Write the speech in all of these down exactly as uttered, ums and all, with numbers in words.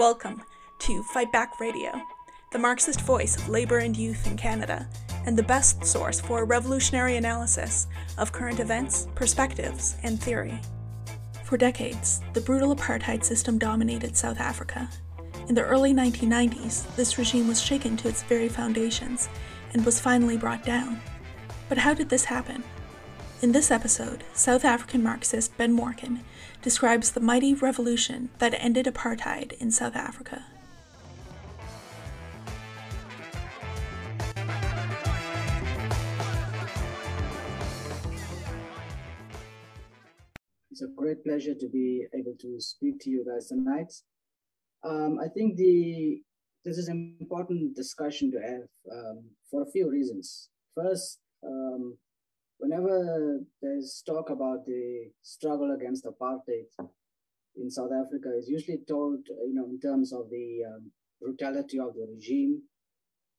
Welcome to Fight Back Radio, the Marxist voice of labour and youth in Canada, and the best source for a revolutionary analysis of current events, perspectives, and theory. For decades, the brutal apartheid system dominated South Africa. In the early nineteen nineties, this regime was shaken to its very foundations and was finally brought down. But how did this happen? In this episode, South African Marxist Ben Morkin describes the mighty revolution that ended apartheid in South Africa. It's a great pleasure to be able to speak to you guys tonight. Um, I think the this is an important discussion to have um, for a few reasons. First, um, whenever there's talk about the struggle against apartheid in South Africa, it's usually told, you know, in terms of the um, brutality of the regime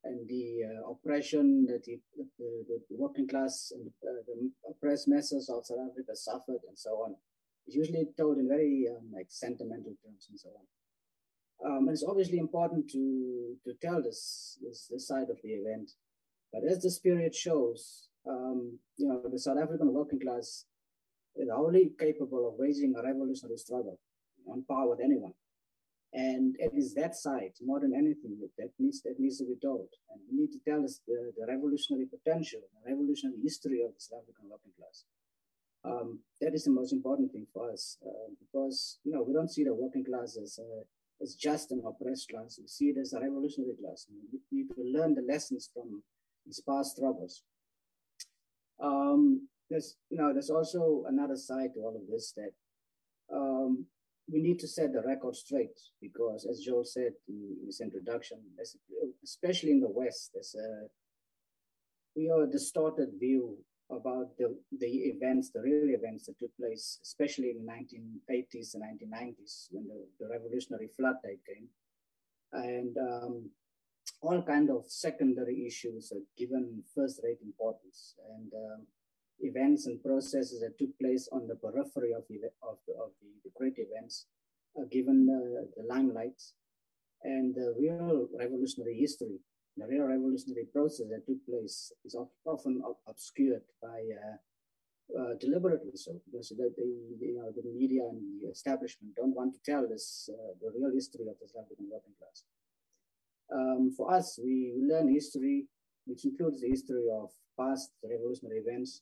and the uh, oppression that the, the, the working class and uh, the oppressed masses of South Africa suffered, and so on. It's usually told in very um, like sentimental terms and so on. Um, and it's obviously important to to tell this, this this side of the event, but as this period shows. Um, you know, the South African working class is only capable of waging a revolutionary struggle on par with anyone. And it is that side, more than anything, that needs that needs to be told. And we need to tell us the, the revolutionary potential, the revolutionary history of the South African working class. Um, that is the most important thing for us, uh, because, you know, we don't see the working class as, uh, as just an oppressed class. We see it as a revolutionary class. And we need to learn the lessons from these past struggles. Um, there's, you know, there's also another side to all of this that um, we need to set the record straight, because as Joel said in his introduction, especially in the West, there's a, we have a distorted view about the, the events, the real events that took place, especially in the nineteen eighties and nineteen nineties when the, the revolutionary floodlight came. And um, all kind of secondary issues are given first-rate importance, and um, events and processes that took place on the periphery of the, of the, of the, the great events are given uh, the limelight, and the real revolutionary history, the real revolutionary process that took place is often obscured by uh, uh, deliberately so, because the, the, you know, the media and the establishment don't want to tell us uh, the real history of the South African working class. Um, for us, we learn history, which includes the history of past revolutionary events,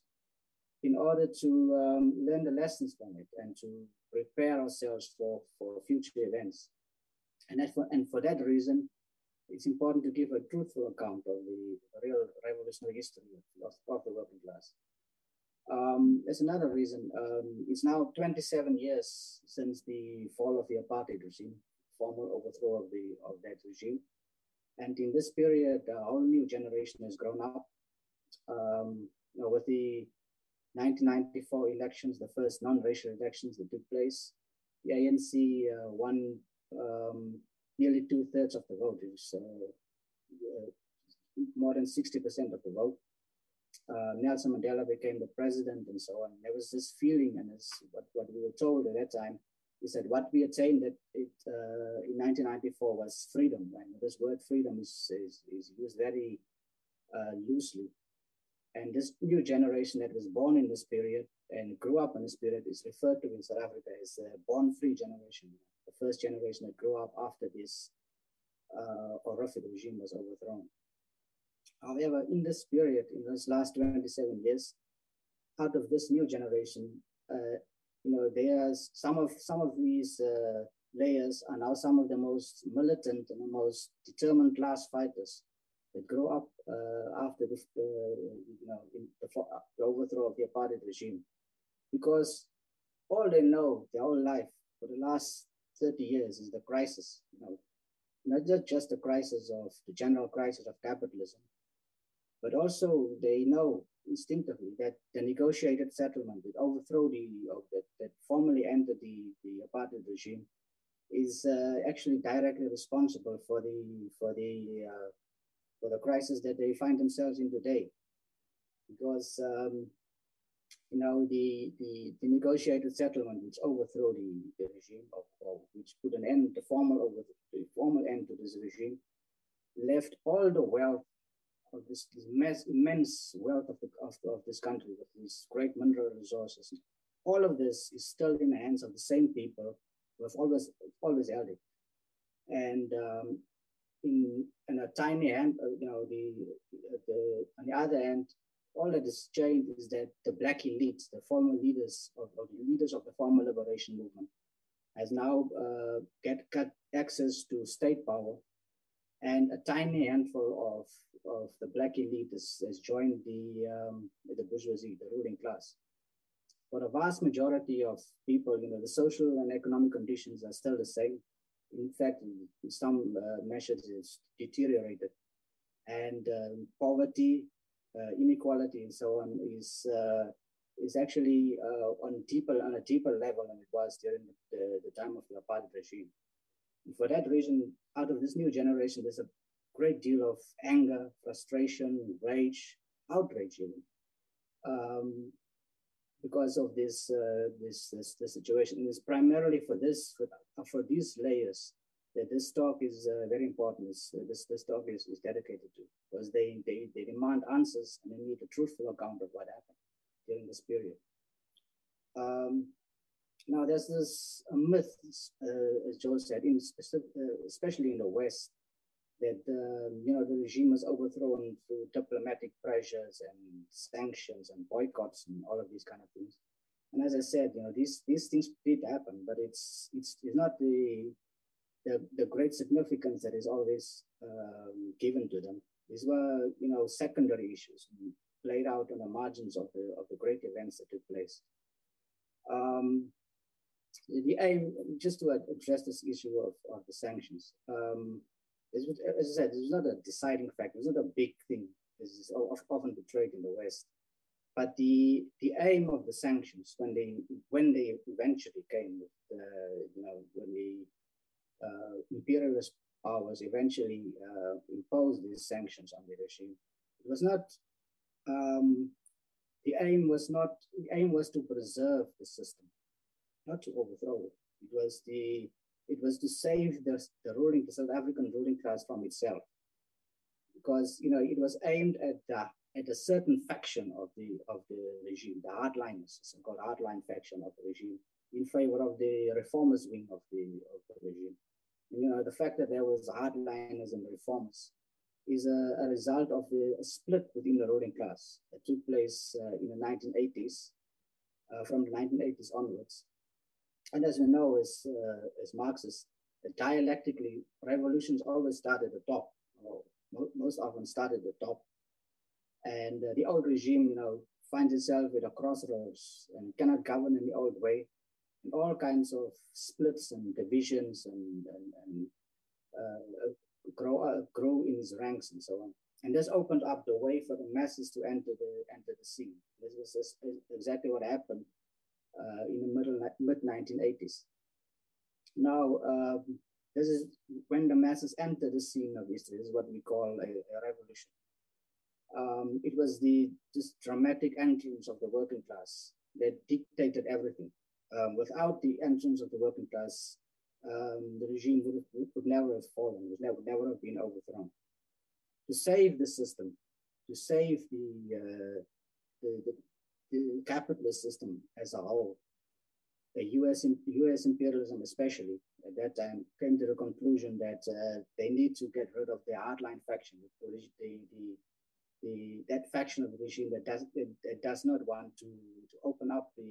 in order to um, learn the lessons from it and to prepare ourselves for, for future events. And, that for, and for that reason, it's important to give a truthful account of the real revolutionary history of, of the working class. Um, there's another reason. Um, it's now twenty-seven years since the fall of the apartheid regime, formal overthrow of, the, of that regime. And in this period, a whole new generation has grown up. Um, you know, with the nineteen ninety-four elections, the first non-racial elections that took place, the A N C uh, won um, nearly two-thirds of the vote. It was uh, uh, more than sixty percent of the vote. Uh, Nelson Mandela became the president and so on. There was this feeling, and this, what, what we were told at that time, is that what we attained that it, uh, in nineteen ninety-four was freedom. And this word freedom is, is, is used very uh, loosely. And this new generation that was born in this period and grew up in this period is referred to in South Africa as the born-free generation, the first generation that grew up after this uh, horrific regime was overthrown. However, in this period, in those last twenty-seven years, out of this new generation, uh, you know, there's some of some of these uh, layers are now some of the most militant and the most determined class fighters that grow up uh, after the, uh, you know, in the, the overthrow of the apartheid regime, because all they know their whole life for the last thirty years is the crisis. You know, not just the crisis of the general crisis of capitalism, but also they know instinctively that the negotiated settlement that overthrew the of that, that formally ended the, the apartheid regime is uh, actually directly responsible for the for the uh, for the crisis that they find themselves in today, because um, you know, the, the, the negotiated settlement which overthrew the, the regime, of, of which put an end, the formal, over, the formal end to this regime, left all the wealth of this, this mass, immense wealth of, the, of, of this country, with these great mineral resources. All of this is still in the hands of the same people who have always, always held it. And um, in, in a tiny hand, you know, the, the, on the other hand, all that is changed is that the black elites, the former leaders of, of the leaders of the former liberation movement, has now uh, get cut access to state power, and a tiny handful of, of the black elite has, has joined the um, the bourgeoisie, the ruling class. For the vast majority of people, you know, the social and economic conditions are still the same. In fact, in some uh, measures, it's deteriorated, and um, poverty, Uh, inequality and so on is uh, is actually uh, on deeper on a deeper level than it was during the, the time of the apartheid regime. And for that reason, out of this new generation, there's a great deal of anger, frustration, rage, outrage, even, um, because of this, uh, this this this situation. And it's primarily for this for, for these layers that this talk is uh, very important. Is, uh, this this talk is, is dedicated to, because they, they they demand answers, and they need a truthful account of what happened during this period. Um, now, there's this myth, uh, as Joe said, in specific, uh, especially in the West, that uh, you know, the regime was overthrown through diplomatic pressures and sanctions and boycotts and all of these kind of things. And as I said, you know, these these things did happen, but it's it's it's not the The, the great significance that is always um, given to them. These were, you know, secondary issues played out on the margins of the of the great events that took place. Um, the aim, just to address this issue of, of the sanctions, um, as I said, it's not a deciding factor. It's not a big thing. This is often portrayed in the West. But the the aim of the sanctions, when they when they eventually came, uh, you know, when the Uh, imperialist powers eventually uh, imposed these sanctions on the regime, it was not, um, the aim was not, the aim was to preserve the system, not to overthrow it. It was, the, it was to save the, the ruling, the South African ruling class from itself, because, you know, it was aimed at the, at a certain faction of the, of the regime, the hardliners, so-called hardline faction of the regime, in favor of the reformers wing of the, of the regime. You know, the fact that there was hardliners and reformers is a, a result of the a split within the ruling class that took place uh, in the nineteen eighties, uh, from the nineteen eighties onwards. And as we know, as, uh, as Marxists, uh, dialectically, revolutions always start at the top, or mo most often start at the top. And uh, the old regime, you know, finds itself at a crossroads and cannot govern in the old way. And all kinds of splits and divisions and, and, and uh, grow, uh, grow in his ranks and so on. And this opened up the way for the masses to enter the, enter the scene. This was this, exactly what happened uh, in the middle, mid nineteen eighties. Now, um, this is when the masses entered the scene of history. This is what we call a, a revolution. Um, it was the just dramatic entrance of the working class that dictated everything. Um, without the entrance of the working class, um, the regime would, have, would never have fallen, would never, never have been overthrown. To save the system, to save the, uh, the, the, the capitalist system as a whole, the U S imperialism especially at that time came to the conclusion that uh, they need to get rid of the hardline faction, the, the, the, the, that faction of the regime that does, that, that does not want to, to open up the,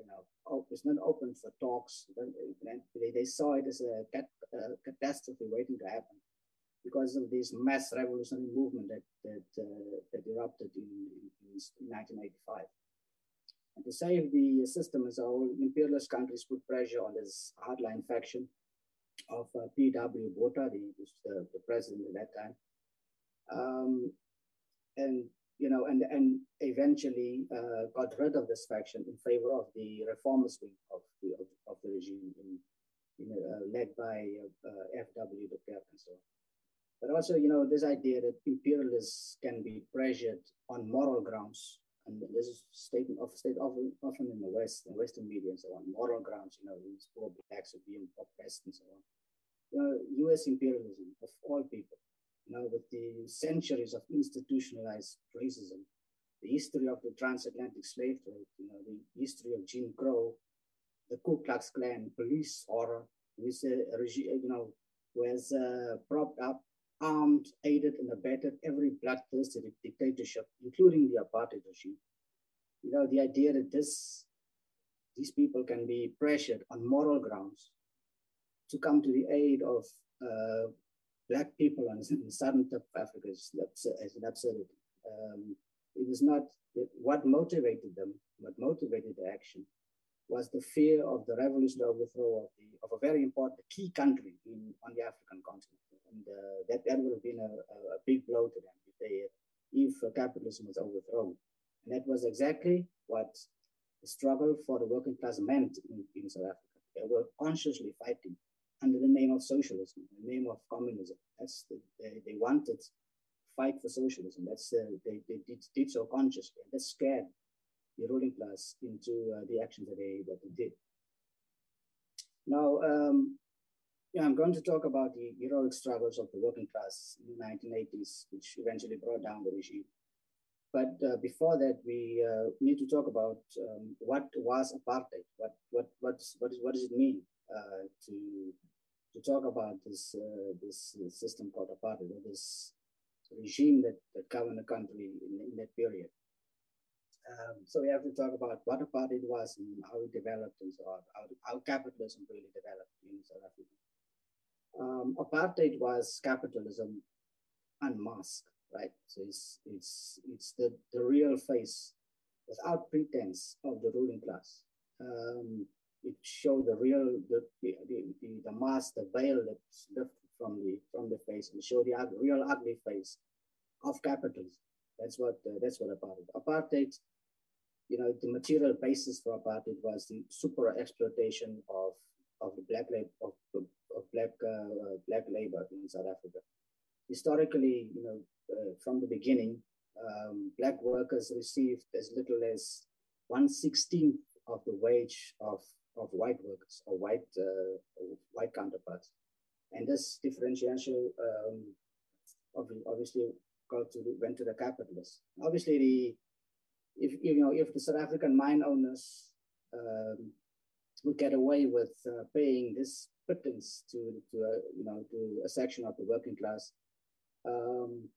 you know, oh, it's not open for talks. They, they saw it as a cat, uh, catastrophe waiting to happen because of this mass revolutionary movement that that, uh, that erupted in, in, in nineteen eighty-five. And to save the system as a whole, imperialist countries put pressure on this hardline faction of uh, P W Botha, the, the, the president at that time. Um, and you know, and, and eventually uh, got rid of this faction in favor of the reformers wing of the, of, of the regime, in, in, uh, led by uh, F W de Klerk and so on. But also, you know, this idea that imperialists can be pressured on moral grounds and this is stated of, state often, often in the West, in Western media and so on, moral grounds, you know, these poor blacks are being oppressed and so on. You know, U S imperialism, of all people, you know, with the centuries of institutionalized racism, the history of the transatlantic slave trade, you know, the history of Jim Crow, the Ku Klux Klan, police horror, which, uh, you know, was uh, propped up, armed, aided, and abetted every bloodthirsty dictatorship, including the apartheid regime. You know, the idea that this, these people can be pressured on moral grounds to come to the aid of uh, black people in southern tip of Africa is an absurdity. Um, it was not what motivated them, what motivated the action was the fear of the revolutionary overthrow of, the, of a very important key country in, on the African continent. And uh, that, that would have been a, a big blow to them if, they, if capitalism was overthrown. And that was exactly what the struggle for the working class meant in, in South Africa. They were consciously fighting under the name of socialism, the name of communism. That's the, they, they wanted to fight for socialism. That's uh, they, they did, did so consciously. That scared the ruling class into uh, the actions that they, that they did. Now, um, yeah, I'm going to talk about the heroic struggles of the working class in the nineteen eighties, which eventually brought down the regime. But uh, before that, we uh, need to talk about um, what was apartheid. What what what's, what is what does it mean uh, to to talk about this uh, this system called apartheid, or this regime that, that governed the country in, in that period? Um, so we have to talk about what apartheid was and how it developed and so on, how, how capitalism really developed in South Africa. Um, apartheid was capitalism unmasked, right? So it's it's it's the, the real face without pretense of the ruling class. Um, it showed the real the the, the, the mask, the veil that's lifted from the from the face, and showed the ugly, real ugly face of capitalism. That's what uh, that's what apartheid. Apartheid, you know, the material basis for apartheid was the super exploitation of of the black lab, of, of black uh, black labor in South Africa. Historically, you know, uh, from the beginning, um, black workers received as little as one sixteenth of the wage of of white workers or white uh, white counterparts, and this differential um, obviously. To the, went to the capitalists. Obviously, the if you know if the South African mine owners um, would get away with uh, paying this pittance to to a, you know to a section of the working class, um,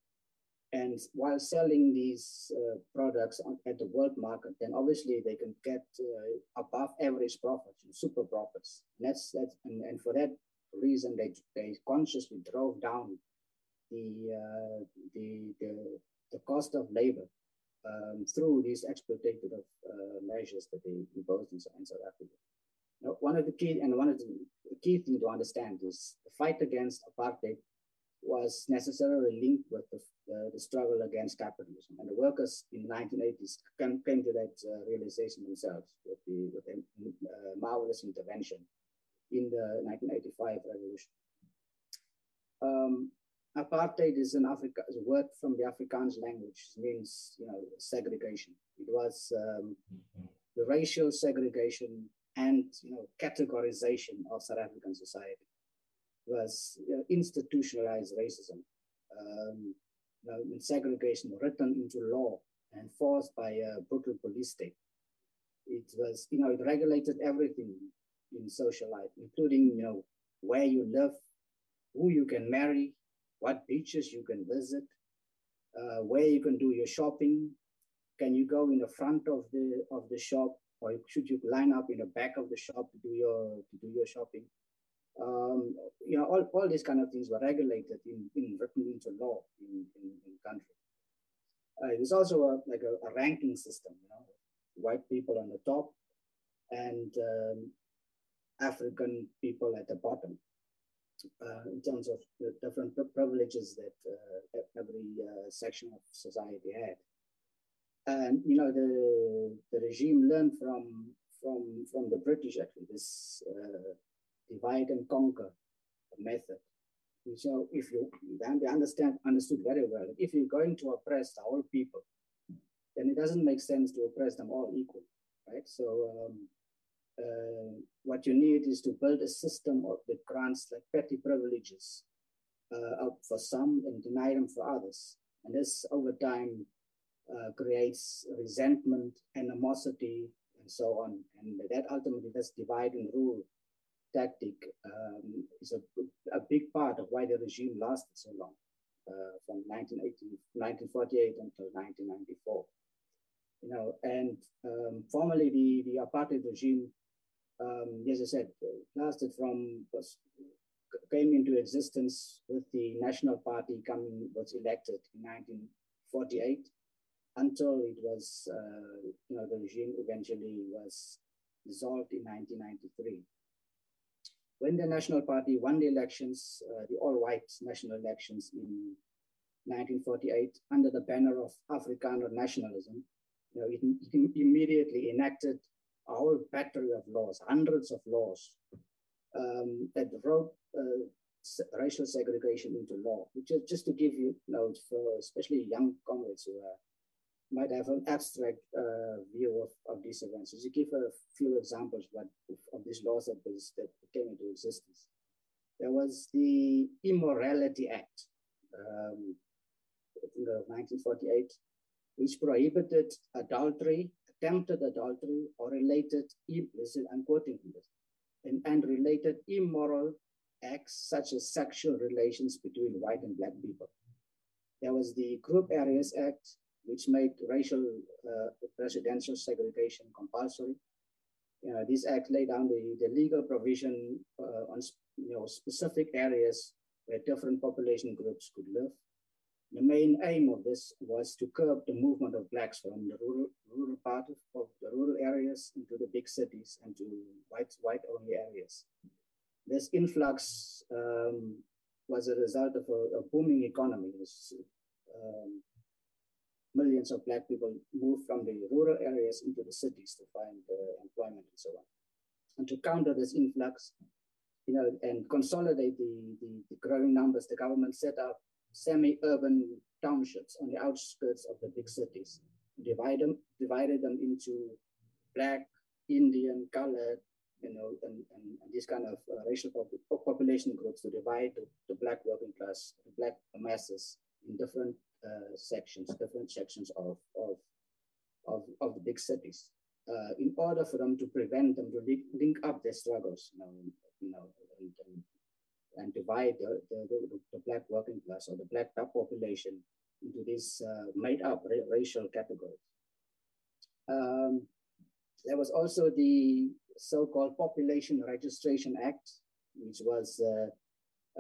and while selling these uh, products on, at the world market, then obviously they can get uh, above average profits, super profits. And that's that's and, and for that reason they they consciously drove down The, uh, the the the cost of labor um, through these exploitative uh, measures that they imposed in, in South Africa. Now, one of the key and one of the key thing to understand is the fight against apartheid was necessarily linked with the, uh, the struggle against capitalism, and the workers in the nineteen eighties came, came to that uh, realization themselves with the with a uh, marvelous intervention in the nineteen eighty-five revolution. Um, Apartheid is an Africa, is a word from the Afrikaans language, means, you know, segregation. It was um, mm-hmm. the racial segregation and, you know, categorization of South African society. It was, you know, institutionalized racism, um, you know, and segregation written into law and forced by a brutal police state. It was, you know, it regulated everything in social life, including, you know, where you live, who you can marry, what beaches you can visit, uh, where you can do your shopping. Can you go in the front of the of the shop, or should you line up in the back of the shop to do your to do your shopping? Um, you know, all, all these kind of things were regulated in, in written into law in, in, in the country. Uh, it was also a, like a, a ranking system, you know, white people on the top and um, African people at the bottom. Uh, in terms of the different privileges that, uh, that every uh, section of society had, and you know the the regime learned from from from the British actually this uh, divide and conquer method. And so if you they understand understood very well, if you're going to oppress the whole people, then it doesn't make sense to oppress them all equally, right? So um, uh, what you need is to build a system of, that grants like petty privileges uh, up for some and deny them for others. And this over time uh, creates resentment, animosity, and so on. And that ultimately, this divide and rule tactic um, is a, a big part of why the regime lasted so long, uh, from nineteen forty-eight until nineteen ninety-four. You know, and um, formerly the, the apartheid regime, um, as I said, lasted from, was, came into existence with the National Party coming, was elected in nineteen forty-eight until it was, uh, you know, the regime eventually was dissolved in nineteen ninety-three. When the National Party won the elections, uh, the all-white national elections in nineteen forty-eight, under the banner of Afrikaner nationalism, you know, it, it immediately enacted a whole battery of laws, hundreds of laws um, that wrote uh, racial segregation into law. Which is just to give you, you know, for especially young comrades who are, might have an abstract uh, view of, of these events. So you give a few examples what, of these laws that, was, that came into existence. There was the Immorality Act, um, I think of nineteen forty-eight, which prohibited adultery, attempted adultery, or related, this is, I'm quoting from this, and, and related immoral acts such as sexual relations between white and black people. There was the Group Areas Act, which made racial uh, residential segregation compulsory. You know, this act laid down the, the legal provision uh, on you know, specific areas where different population groups could live. The main aim of this was to curb the movement of blacks from the rural, rural part of, of the rural areas into the big cities and to white, white-only areas. This influx um, was a result of a, a booming economy. Was, um, millions of black people moved from the rural areas into the cities to find uh, employment and so on. And to counter this influx, you know, and consolidate the, the, the growing numbers, the government set up semi-urban townships on the outskirts of the big cities, divide them, divided them into black, Indian, colored, you know, and, and, and these kind of uh, racial pop- population groups to divide the, the black working class, the black masses in different Uh, sections, different sections of, of, of, of the big cities, uh, in order for them to prevent them to link, link up their struggles, you know, you know and, and, and divide the, the, the black working class or the black population into these uh, made-up ra- racial categories. Um, there was also the so-called Population Registration Act, which was, uh,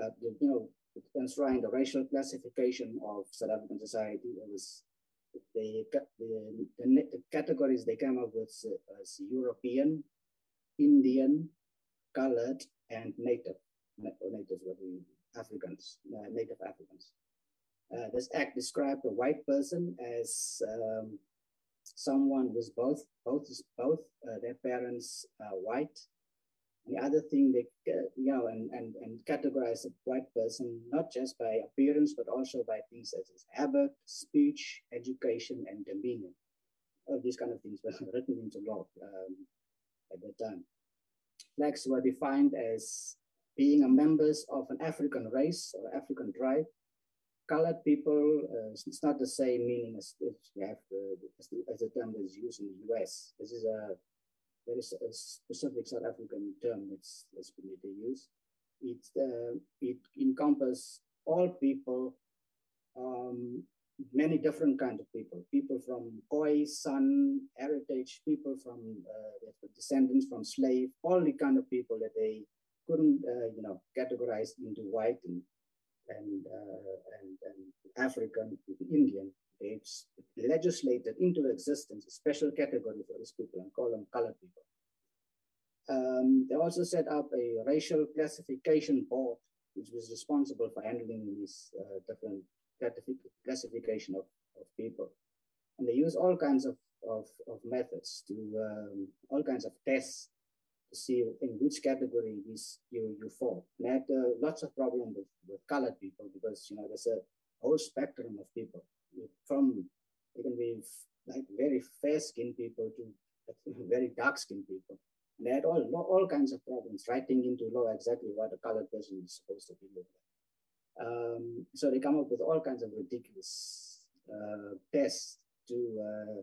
uh, you know, it enshrined the racial classification of South African society. It was the, the, the categories they came up with as European, Indian, colored, and native, or natives were the Africans, uh, native Africans. Uh, this act described a white person as um, someone with both both both uh, their parents uh, white. The other thing they, you know, and, and, and categorize a white person, not just by appearance, but also by things such as habit, speech, education, and demeanor. All these kind of things were written into law um, at that time. Blacks were defined as being a members of an African race or African tribe. Colored people, uh, it's not the same meaning as, you have, uh, as, the, as the term that's used in the U S. This is a There is a specific South African term that's, that's been used. It, uh, it encompasses all people, um, many different kinds of people, people from Khoi, San, heritage, people from uh, descendants from slave, all the kind of people that they couldn't, uh, you know, categorize into white and and, uh, and, and African, Indian. It's legislated into existence a special category for these people and call them colored people. Um, they also set up a racial classification board, which was responsible for handling these uh, different classification of, of people. And they use all kinds of, of, of methods to, um, all kinds of tests to see in which category these you, you fall. And I had uh, lots of problems with, with colored people because, you know, there's a whole spectrum of people. From, they can be like very fair-skinned people to very dark-skinned people. And they had all, all kinds of problems writing into law exactly what a colored person is supposed to be like. Um, so they come up with all kinds of ridiculous uh, tests to, uh,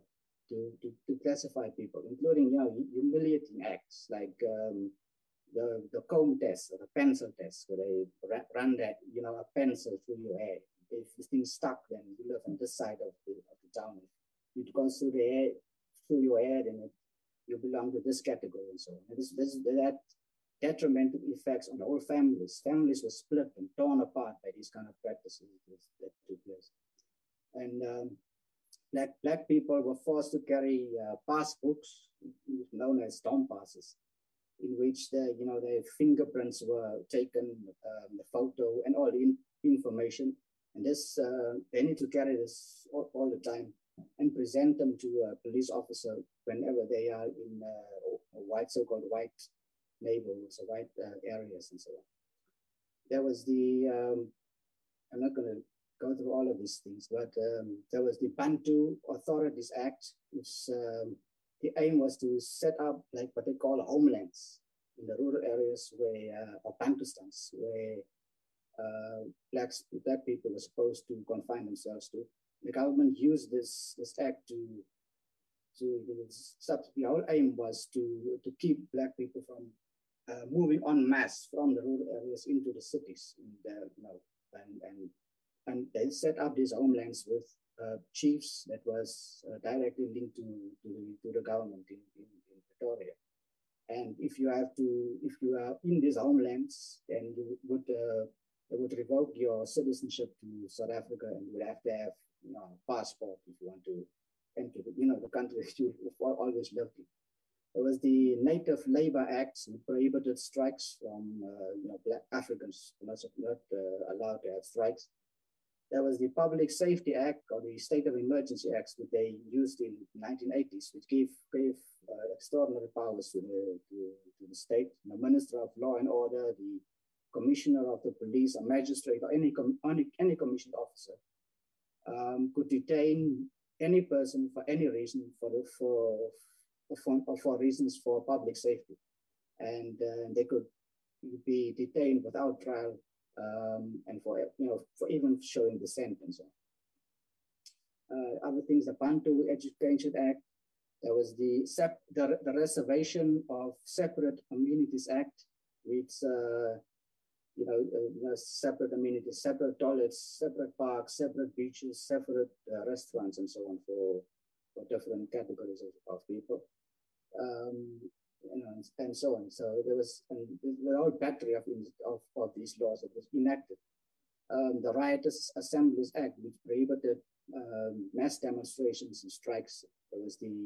to, to, to classify people, including, you know, humiliating acts like um, the, the comb test or the pencil test, where they ra run that, you know, a pencil through your hair. If this thing's stuck, then you live on this side of the, of the town. If it goes through the hair, through your hair, then it, you belong to this category and so on. And this, this, that detrimental effects on whole families. Families were split and torn apart by these kind of practices that took place. And um, black, black people were forced to carry uh, passbooks, known as storm passes, in which the, you know, their fingerprints were taken, um, the photo and all the in information. And this, uh, they need to carry this all, all the time and present them to a police officer whenever they are in uh, a white, so-called white neighborhoods or white uh, areas and so on. There was the, um, I'm not gonna go through all of these things, but um, there was the Bantu Authorities Act, which um, the aim was to set up like what they call homelands in the rural areas where, uh, or Bantustans, where uh, blacks, black people were supposed to confine themselves to. The government used this, this act to, to the whole aim was to, to keep black people from uh, moving en masse from the rural areas into the cities. And, uh, you know, and, and, and they set up these homelands with uh, chiefs that was uh, directly linked to, to, the, to the government in, in, in Pretoria. And if you have to, if you are in these homelands, then you would, uh, they would revoke your citizenship to South Africa, and you would have to have, you know, passport if you want to enter the, you know, the country that you always lived in. There was the Native Labor Act, which prohibited strikes from uh, you know, black Africans, not, not uh, allowed to have strikes. There was the Public Safety Act, or the State of Emergency Acts, which they used in the nineteen eighties, which gave, gave uh, extraordinary powers to the, to, to the state. The Minister of Law and Order, the Commissioner of the Police, a magistrate, or any, com any, any commissioned officer Um, could detain any person for any reason for the, for, for for reasons for public safety, and uh, they could be detained without trial um, and for you know for even showing dissent and so on. Uh, other things, the Bantu Education Act, there was the sep the, the Reservation of Separate Amenities Act, which. Uh, You know, uh, you know, separate amenities, separate toilets, separate parks, separate beaches, separate uh, restaurants, and so on for, for different categories of, of people, um, you know, and, and so on. So there was an, the whole battery of, of, of these laws that was enacted. Um, the Riotous Assemblies Act, which prohibited um, mass demonstrations and strikes. There was the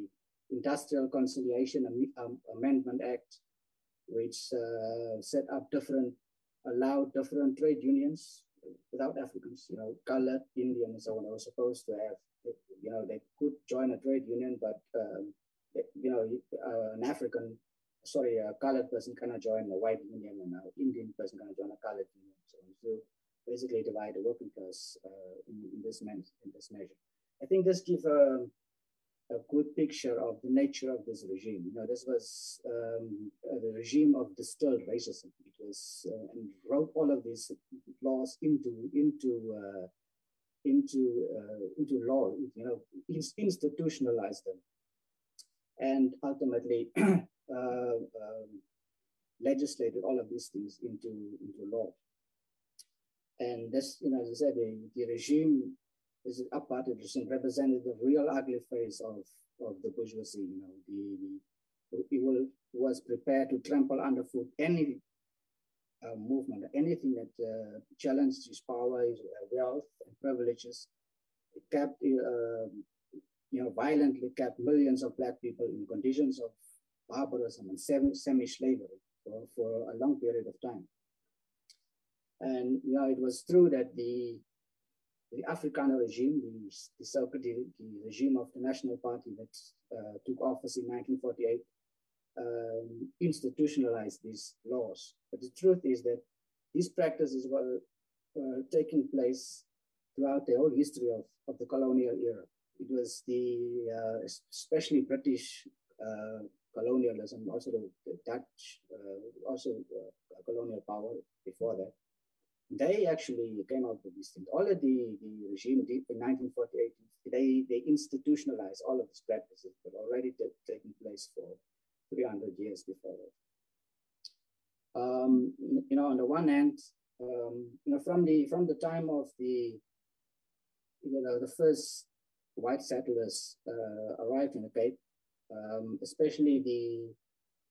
Industrial Conciliation Am Am Amendment Act, which uh, set up different allowed different trade unions without Africans, you know, colored, Indian, and so on. They were supposed to have, you know, they could join a trade union, but, um, they, you know, uh, an African, sorry, a colored person cannot join a white union, and an Indian person cannot join a colored union. So, so basically divide the working class uh, in, in, this man, in this measure. I think this gives a, a good picture of the nature of this regime. You know, this was um, the regime of distilled racism. It was uh, and wrote all of these laws into into uh, into uh, into law. You know, institutionalized them, and ultimately uh, um, legislated all of these things into into law. And this, you know, as I said, the, the regime. This apartheid regime represented the real ugly face of, of the bourgeoisie. You know, the, the people was prepared to trample underfoot any uh, movement, anything that uh, challenged his power, his wealth, and privileges. It kept, uh, you know, violently kept millions of black people in conditions of barbarism and semi-slavery for, for a long period of time. And you know, it was true that the The Afrikaner regime, the, the, so the, the regime of the National Party that uh, took office in nineteen forty-eight, um, institutionalized these laws. But the truth is that these practices were uh, taking place throughout the whole history of, of the colonial era. It was the, uh, especially British uh, colonialism, also the, the Dutch, uh, also uh, colonial power before that. They actually came out with these things. All of the, the regime did in nineteen forty-eight, they, they institutionalized all of these practices that already did, taking place for three hundred years before that. Um, you know, on the one hand, um, you know, from the, from the time of the, you know, the first white settlers uh, arrived in the Cape, um, especially the,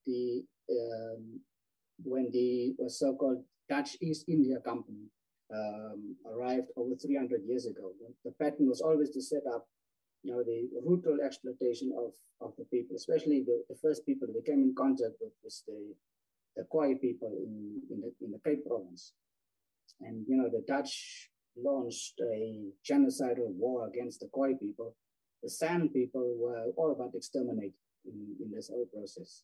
the um, when the so-called Dutch East India Company um, arrived over three hundred years ago. The pattern was always to set up, you know, the brutal exploitation of, of the people, especially the, the first people they came in contact with was the, the Khoi people in, in, the, in the Cape province. And, you know, the Dutch launched a genocidal war against the Khoi people. The San people were all about exterminating in, in this whole process.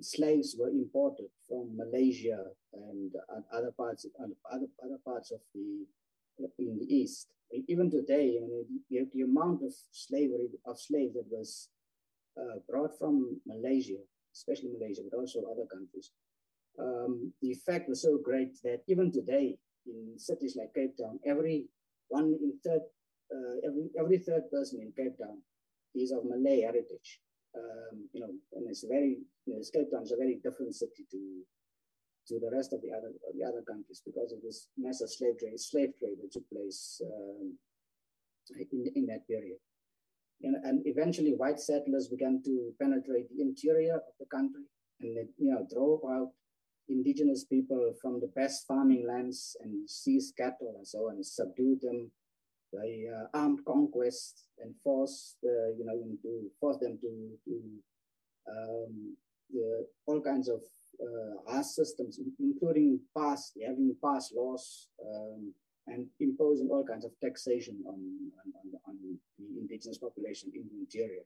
Slaves were imported from Malaysia and other parts, other other parts of the in the East. Even today, I mean, the, the amount of slavery of slaves that was uh, brought from Malaysia, especially Malaysia, but also other countries, um, the effect was so great that even today, in cities like Cape Town, every one in third, uh, every every third person in Cape Town is of Malay heritage. Um, you know, and it's very, you know, Cape Town is a very different city to to the rest of the other of the other countries because of this massive slave trade, slave trade that took place um, in in that period. You know, and eventually, white settlers began to penetrate the interior of the country, and they, you know, drove out indigenous people from the best farming lands and seized cattle and so on, and subdued them by uh, armed conquest and forced, uh, you know, to force them to, to um, the, all kinds of uh, harsh systems, including past, having past laws um, and imposing all kinds of taxation on, on, on, on the indigenous population in the interior.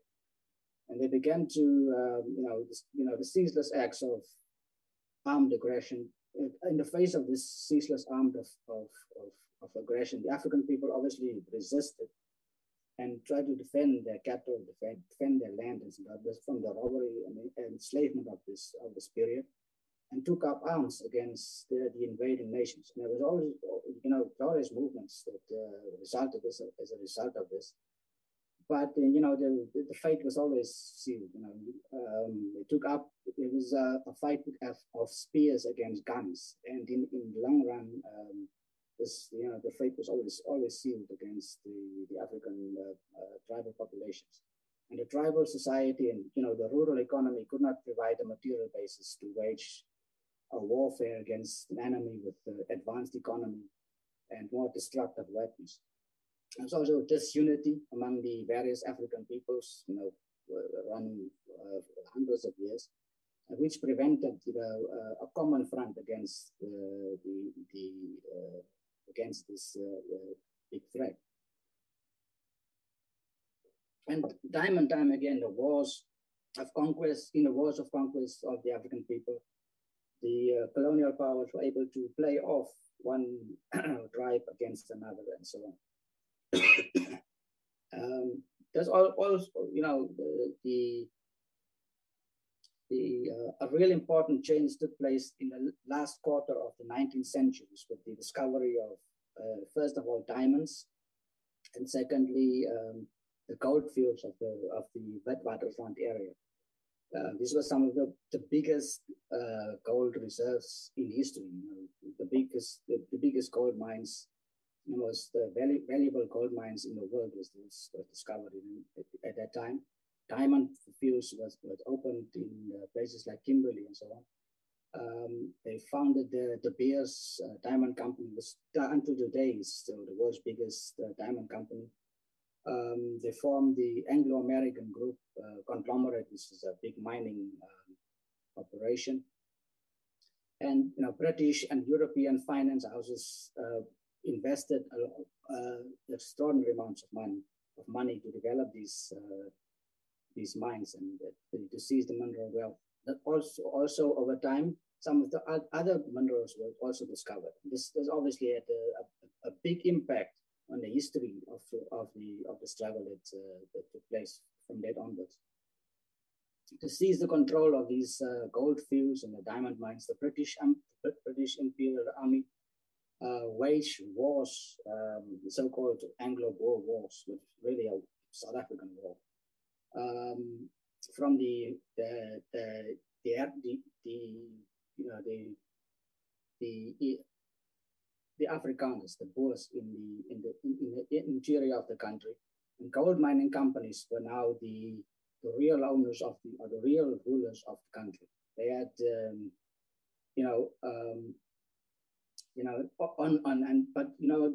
And they began to, um, you know, this, you know, the ceaseless acts of armed aggression. In the face of this ceaseless arm of, of, of, of aggression, the African people obviously resisted and tried to defend their cattle, defend, defend their land and from the robbery and enslavement of this, of this period, and took up arms against the, the invading nations. And there was always, you know, various movements that uh, resulted as a, as a result of this. But, you know, the, the fight was always sealed, you know, um, they took up, it was a, a fight of spears against guns. And in, in the long run, um, this, you know, the fight was always always sealed against the, the African uh, uh, tribal populations. And the tribal society and, you know, the rural economy could not provide a material basis to wage a warfare against an enemy with uh, advanced economy and more destructive weapons. There's also disunity among the various African peoples, you know, running uh, hundreds of years, which prevented, you know, uh, a common front against uh, the, the uh, against this uh, uh, big threat. And time and time again, the wars of conquest, in the wars of conquest of the African people, the uh, colonial powers were able to play off one tribe against another, and so on. um, there's also, you know, the the, the uh, a real important change took place in the last quarter of the nineteenth century with the discovery of, uh, first of all, diamonds, and secondly, um, the gold fields of the of the Witwatersrand area. Uh, these were some of the, the biggest uh, gold reserves in history. You know, the biggest the, the biggest gold mines. The most uh, valu valuable gold mines in the world was, was discovered in, at, at that time. Diamond fields was, was opened in uh, places like Kimberley and so on. Um, they founded the De Beers uh, Diamond Company, which until today is still the world's biggest uh, diamond company. Um, they formed the Anglo American Group uh, conglomerate, which is a big mining um, operation. And, you know, British and European finance houses Uh, invested uh, uh, extraordinary amounts of money of money to develop these uh, these mines and uh, to seize the mineral wealth. That also, also over time, some of the other minerals were also discovered. This, this obviously had a, a, a big impact on the history of, of, the, of the struggle that, uh, that took place from that onwards. To seize the control of these uh, gold fields and the diamond mines, the British, um, British Imperial Army uh, waged wars, um, so-called Anglo-Boer wars, which really a South African war, um, from the the the the, the, the you know the the the Afrikaners, the Boers in the in the in the interior of the country, and gold mining companies were now the the real owners of the, or the real rulers of the country. They had, um, you know, um, you know, on, on, and, but, you know,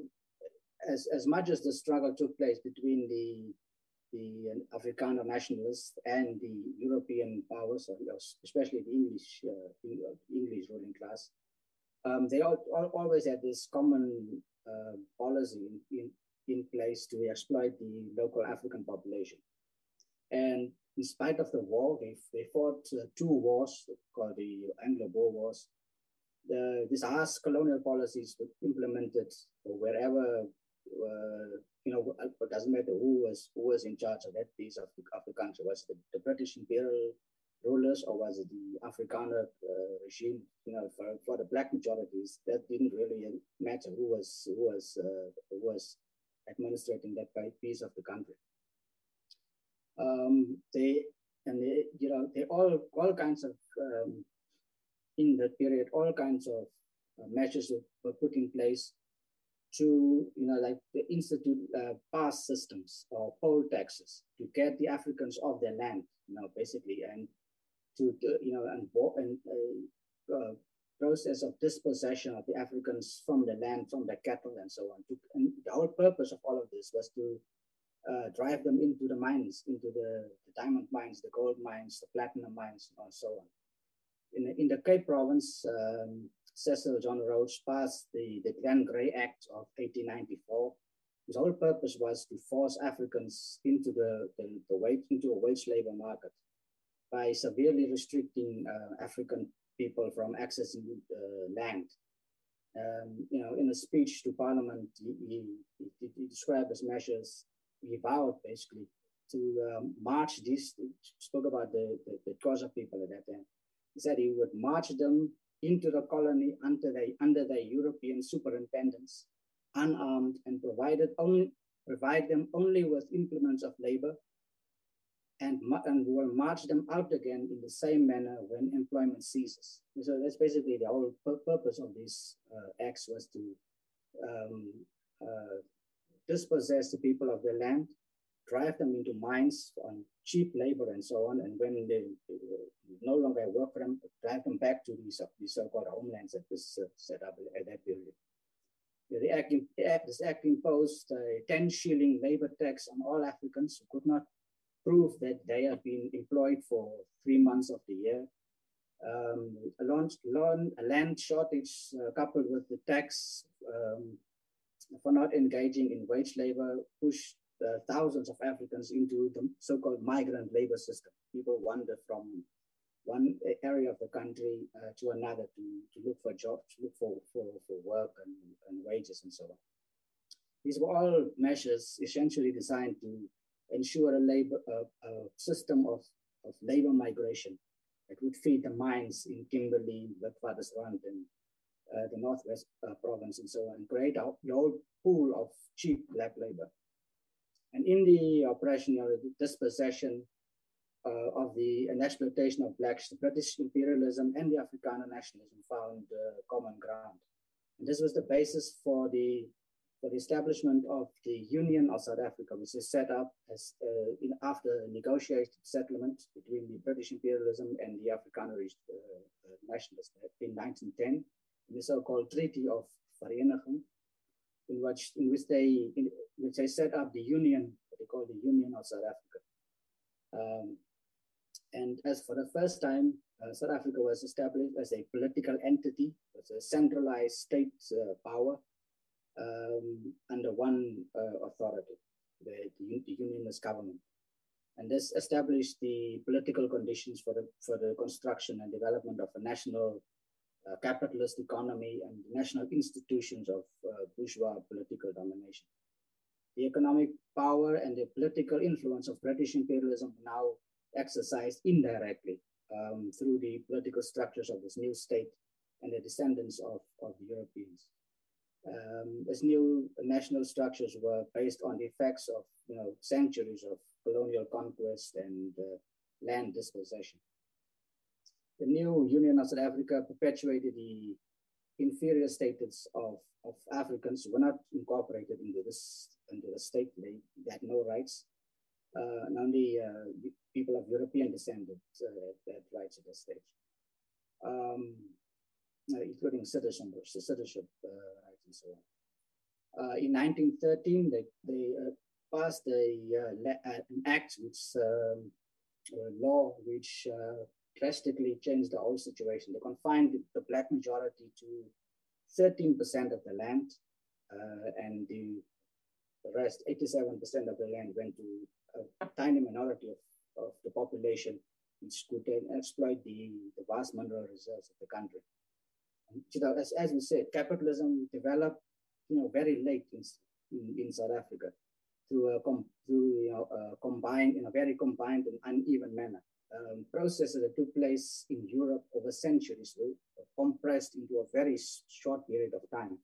as, as much as the struggle took place between the, the Afrikaner nationalists and the European powers, especially the English, uh, English ruling class, um, they all, all, always had this common uh, policy in, in place to exploit the local African population. And in spite of the war, they, they fought uh, two wars called the Anglo-Boer Wars. The, these harsh colonial policies were implemented wherever, uh, you know, it doesn't matter who was who was in charge of that piece of the, of the country. Was it the, the British imperial rulers, or was it the Afrikaner uh, regime? You know, for, for the black majorities, that didn't really matter who was who was uh, who was administrating that piece of the country. Um, they and they, you know, they all all kinds of um, in that period, all kinds of uh, measures were, were put in place to, you know, like the institute uh, pass systems or poll taxes to get the Africans off their land, you know, basically, and to, to you know, and, and uh, uh, process of dispossession of the Africans from the land, from the cattle, and so on. To, and the whole purpose of all of this was to Uh, drive them into the mines, into the, the diamond mines, the gold mines, the platinum mines, and so on. In the, in the Cape Province, um, Cecil John Rhodes passed the, the Glen Grey Act of eighteen ninety-four. His whole purpose was to force Africans into the, the, the wage, into a wage labor market by severely restricting uh, African people from accessing uh, land. Um, you know, in a speech to Parliament, he, he, he, he described his measures. He vowed basically to um, march these, spoke about the, the, the Xhosa people at that time. He said he would march them into the colony under their, under their European superintendence, unarmed, and provided only, provide them only with implements of labor, and, and will march them out again in the same manner when employment ceases. And so that's basically the whole purpose of these uh, acts, was to um, uh, dispossess the people of their land, drive them into mines on cheap labor and so on, and when they no longer work for them, drive them back to these, these so-called homelands that was set up at that period. The act, the act, this act imposed a ten shilling labor tax on all Africans who could not prove that they had been employed for three months of the year. Um, a, launch, lawn, a land shortage uh, coupled with the tax um, for not engaging in wage labor pushed uh, thousands of Africans into the so-called migrant labor system. People wander from one area of the country uh, to another to, to look for jobs, to look for, for, for work and, and wages and so on. These were all measures essentially designed to ensure a, labor, uh, a system of, of labor migration that would feed the mines in Kimberley, Witwatersrand, and Uh, the Northwest uh, province and so on, and create a whole pool of cheap black labor. And in the oppression, you know, the dispossession uh, of the and exploitation of blacks, the British imperialism and the Afrikaner nationalism found uh, common ground. And this was the basis for the for the establishment of the Union of South Africa, which is set up as uh, in after a negotiated settlement between the British imperialism and the Afrikaner uh, nationalists in nineteen ten. The so-called Treaty of Vereniging, in which in which they in which they set up the Union, what they call the Union of South Africa. Um, and as for the first time, uh, South Africa was established as a political entity, as a centralized state uh, power um, under one uh, authority, the, the, the Unionist government. And this established the political conditions for the for the construction and development of a national Uh, capitalist economy and national institutions of uh, bourgeois political domination. the economic power and the political influence of British imperialism now exercised indirectly um, through the political structures of this new state and the descendants of, of the Europeans. Um, these new national structures were based on the effects of you know, centuries of colonial conquest and uh, land dispossession. The new Union of South Africa perpetuated the inferior status of, of Africans who were not incorporated into this into the state. They, they had no rights, uh, and only uh, people of European descent uh, had rights at this stage, um, including citizenship, citizenship uh, rights and so on. Uh, in nineteen thirteen, they, they uh, passed a, uh, an act, which um, a law, which uh, drastically changed the whole situation. They confined the black majority to thirteen percent of the land, uh, and the rest, eighty-seven percent of the land, went to a tiny minority of, of the population, which could then exploit the, the vast mineral reserves of the country. And, you know, as, as we said, capitalism developed, you know, very late in, in, in South Africa, through a com through you know, uh, combined in a very combined and uneven manner. Um, processes that took place in Europe over centuries were compressed into a very short period of time.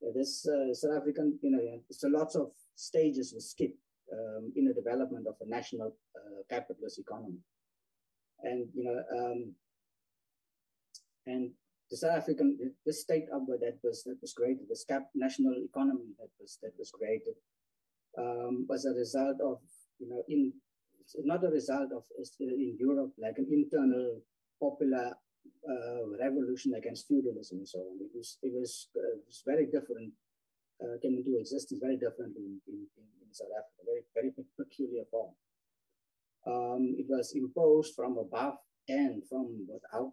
Uh, this uh, South African, you know, so lots of stages were skipped um, in the development of a national uh, capitalist economy. And you know, um, and the South African, the state upward that was that was created, this cap national economy that was that was created, um, was a result of you know in. It's not a result of, in Europe, like an internal popular uh, revolution against feudalism and so on. It was, it was, uh, it was very different, uh, came into existence very differently in, in, in South Africa, very, very peculiar form. Um, it was imposed from above and from without.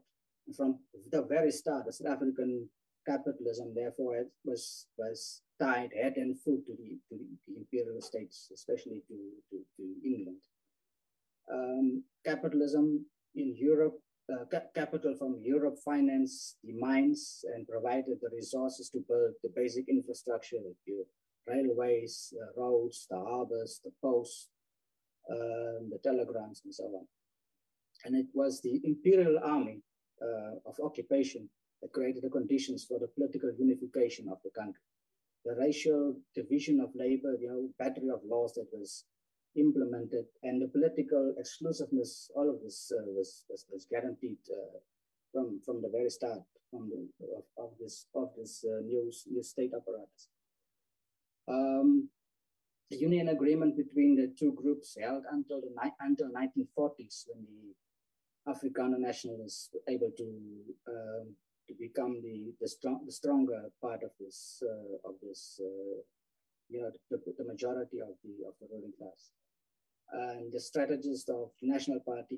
From the very start, the South African capitalism, therefore, it was, was tied head and foot to the, to the, the imperial states, especially to, to, to England. Um, capitalism in Europe, uh, cap capital from Europe financed the mines and provided the resources to build the basic infrastructure, the railways, the roads, the harbors, the posts, um, the telegrams, and so on. And it was the imperial army uh, of occupation that created the conditions for the political unification of the country. The racial division of labor, you know, battery of laws that was implemented, and the political exclusiveness, all of this uh, was, was, was guaranteed uh, from, from the very start from the, of, of this, of this uh, new, new state apparatus. Um, the union agreement between the two groups held until the until nineteen forties, when the Afrikaner nationalists were able to, um, to become the, the, strong, the stronger part of this, uh, of this uh, you know, the, the majority of the, of the ruling class. And the strategists of the National Party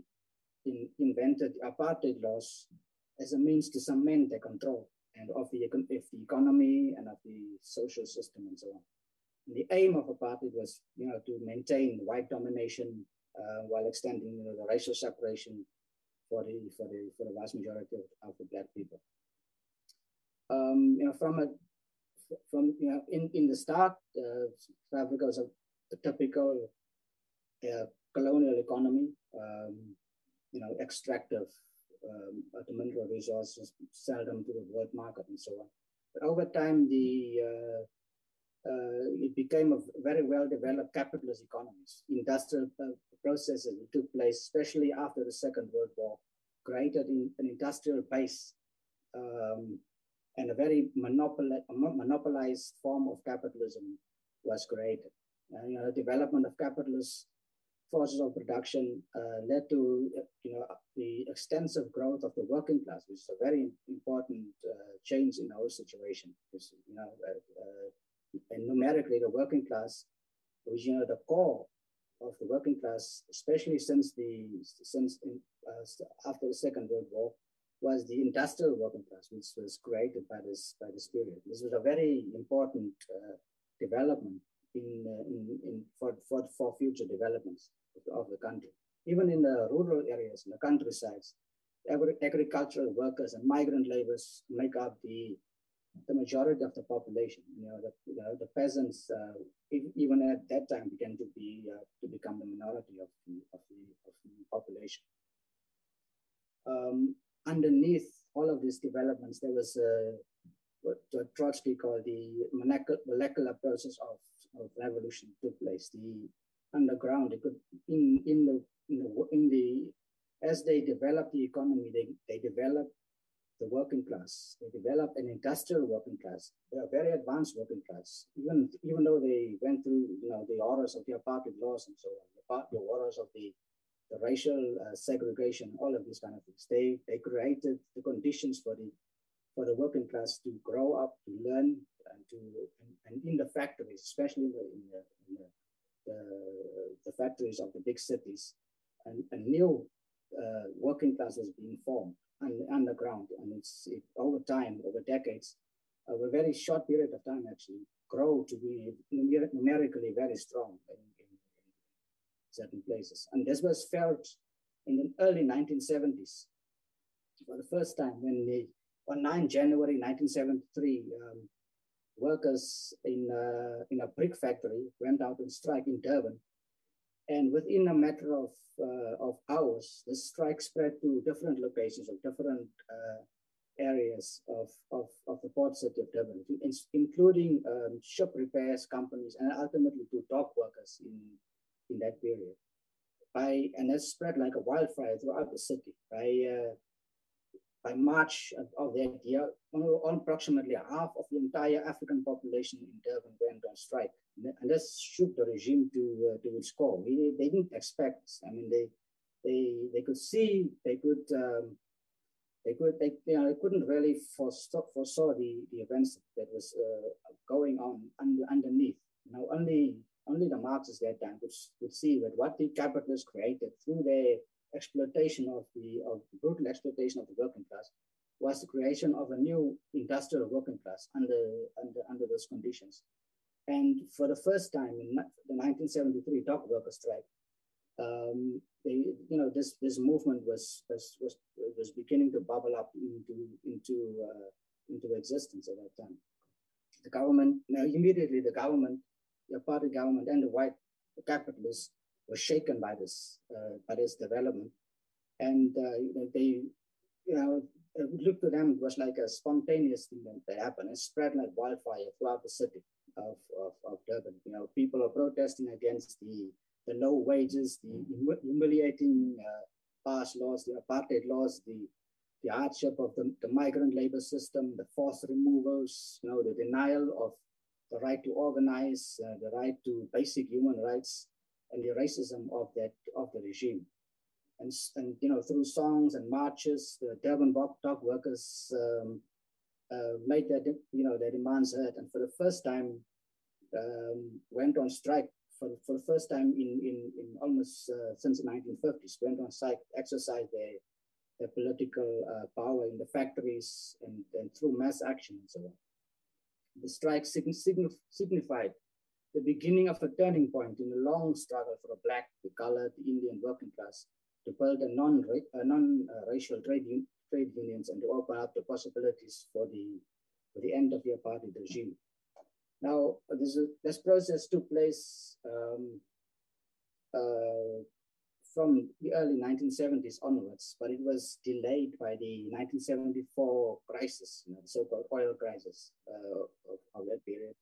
in, invented apartheid laws as a means to cement their control and of the, of the economy and of the social system and so on. And the aim of apartheid was, you know, to maintain white domination uh, while extending, you know, the racial separation for the, for the, for the vast majority of, of the black people. Um, you know, from a From you know, in in the start, uh, South Africa was a, a typical uh, colonial economy. Um, you know, extractive, um, the mineral resources, sell them to the world market, and so on. But over time, the uh, uh, it became a very well developed capitalist economies. Industrial uh, processes that took place, especially after the Second World War, created in, an industrial base. Um, And a very monopoli monopolized form of capitalism was created. And, you know, the development of capitalist forces of production uh, led to you know the extensive growth of the working class, which is a very important uh, change in our situation. Because, you know, uh, uh, and numerically, the working class was you know the core of the working class, especially since the since in, uh, after the Second World War, was the industrial working class, which was created by this by this period. This was a very important uh, development in, uh, in in for for for future developments of the country. Even in the rural areas, in the countrysides, agricultural workers and migrant laborers make up the the majority of the population, you know, the, the, the peasants, uh, even at that time, began to be uh, to become the minority of the, of the, of the population. Um, underneath all of these developments, there was a, what Trotsky called the molecular process of, of revolution took place. The underground, it could in in the in the, in the as they developed the economy, they they developed the working class. They developed an industrial working class. They are very advanced working class. Even even though they went through, you know, the horrors of the apartheid laws and so on, the, part, the horrors of the, the racial uh, segregation, all of these kind of things. They they created the conditions for the for the working class to grow up, to learn, and to and, and in the factories, especially in the in the, in the, the, the factories of the big cities, and a new uh, working class was being formed and underground, and it's it, over time, over decades, over a very short period of time, actually, grow to be numer numerically very strong in, in, in certain places, and this was felt in the early nineteen seventies for the first time when the on the ninth of January nineteen seventy-three, um, workers in, uh, in a brick factory went out on strike in Durban. And within a matter of, uh, of hours, the strike spread to different locations or different uh, areas of, of, of the port city of Durban, including um, ship repairs companies and ultimately to dock workers in, in that period. By, and that spread like a wildfire throughout the city. By, uh, By March of that year, approximately half of the entire African population in Durban went on strike, and this shook the regime to uh, to its core. They, they didn't expect. I mean, they they they could see they could um, they could they, you know, they couldn't really foresaw, foresaw the the events that was uh, going on under, underneath. Now, only only the Marxists at that time could could see that what the capitalists created through their exploitation of the of brutal exploitation of the working class was the creation of a new industrial working class under under under those conditions. And for the first time in the nineteen seventy-three dock worker strike, um, they you know this this movement was was was, was beginning to bubble up into into uh, into existence at that time. The government now immediately the government, the apartheid government, and the white the capitalists was shaken by this uh, by this development, and uh, they, you know, it looked to them it was like a spontaneous thing that happened. It spread like wildfire throughout the city of, of of Durban. You know, people are protesting against the the low wages, the humiliating uh, past laws, the apartheid laws, the the hardship of the, the migrant labor system, the forced removals, you know, the denial of the right to organize, uh, the right to basic human rights, and the racism of that of the regime, and and you know through songs and marches, the Durban dock workers um, uh, made their you know their demands heard, and for the first time um, went on strike for for the first time in in, in almost uh, since the nineteen fifties. Went on strike, exercised their their political uh, power in the factories and and through mass action and so on. The strike sign signified the beginning of a turning point in the long struggle for the black, the colored, the Indian working class to build a non-racial trade, trade unions and to open up the possibilities for the, for the end of the apartheid regime. Now, this, this process took place um, uh, from the early nineteen seventies onwards, but it was delayed by the nineteen seventy-four crisis, you know, the so-called oil crisis uh, of, of that period.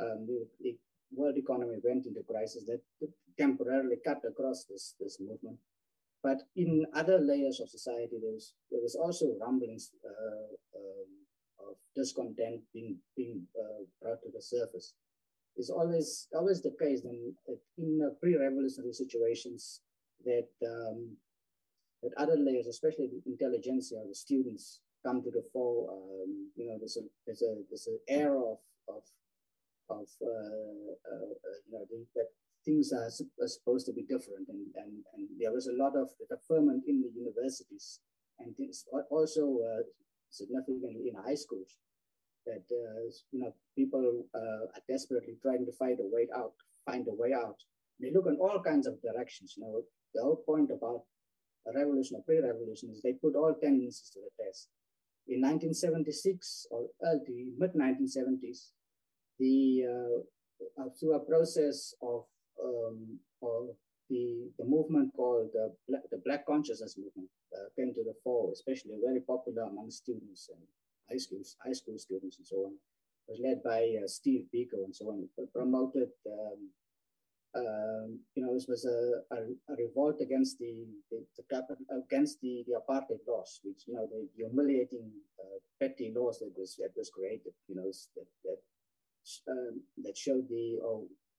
Um, it, it, world economy went into crisis that temporarily cut across this, this movement. But in other layers of society, there was, there was also rumblings uh, um, of discontent being, being uh, brought to the surface. It's always, always the case in, in uh, pre-revolutionary situations that, um, that other layers, especially the intelligentsia, the students, come to the fore. Um, you know, there's, a, there's, a, there's an era of, of of uh, uh, you know, the, that things are, sup are supposed to be different. And, and, and there was a lot of the ferment in the universities and things, also uh, significantly in high schools that, uh, you know, people uh, are desperately trying to find a way out, find a way out. They look in all kinds of directions. You know, the whole point about a revolution or pre-revolution is they put all tendencies to the test. In nineteen seventy-six or early, mid nineteen seventies, the, uh, through a process of, um, of the, the movement called the Black, the Black Consciousness Movement uh, came to the fore, especially very popular among students and high schools, high school students and so on. It was led by uh, Steve Biko and so on, but promoted, um, Um, you know, this was a, a, a revolt against the, the, the against the, the apartheid laws, which, you know, the humiliating uh, petty laws that was that was created, you know, that that, um, that showed the or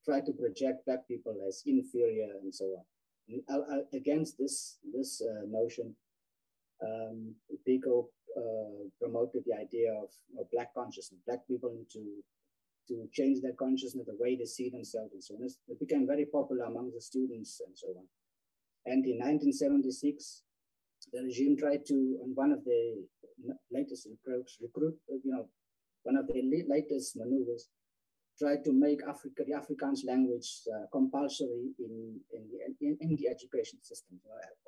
tried to project black people as inferior and so on. And, uh, against this this uh, notion, um, Biko uh, promoted the idea of, of black consciousness, black people into to change their consciousness, the way they see themselves and so on. It became very popular among the students and so on. And in nineteen seventy-six, the regime tried to, and one of the latest recruits, recruit, you know, one of the latest maneuvers, tried to make Africa, the Afrikaans language uh, compulsory in, in, the, in, in the education system.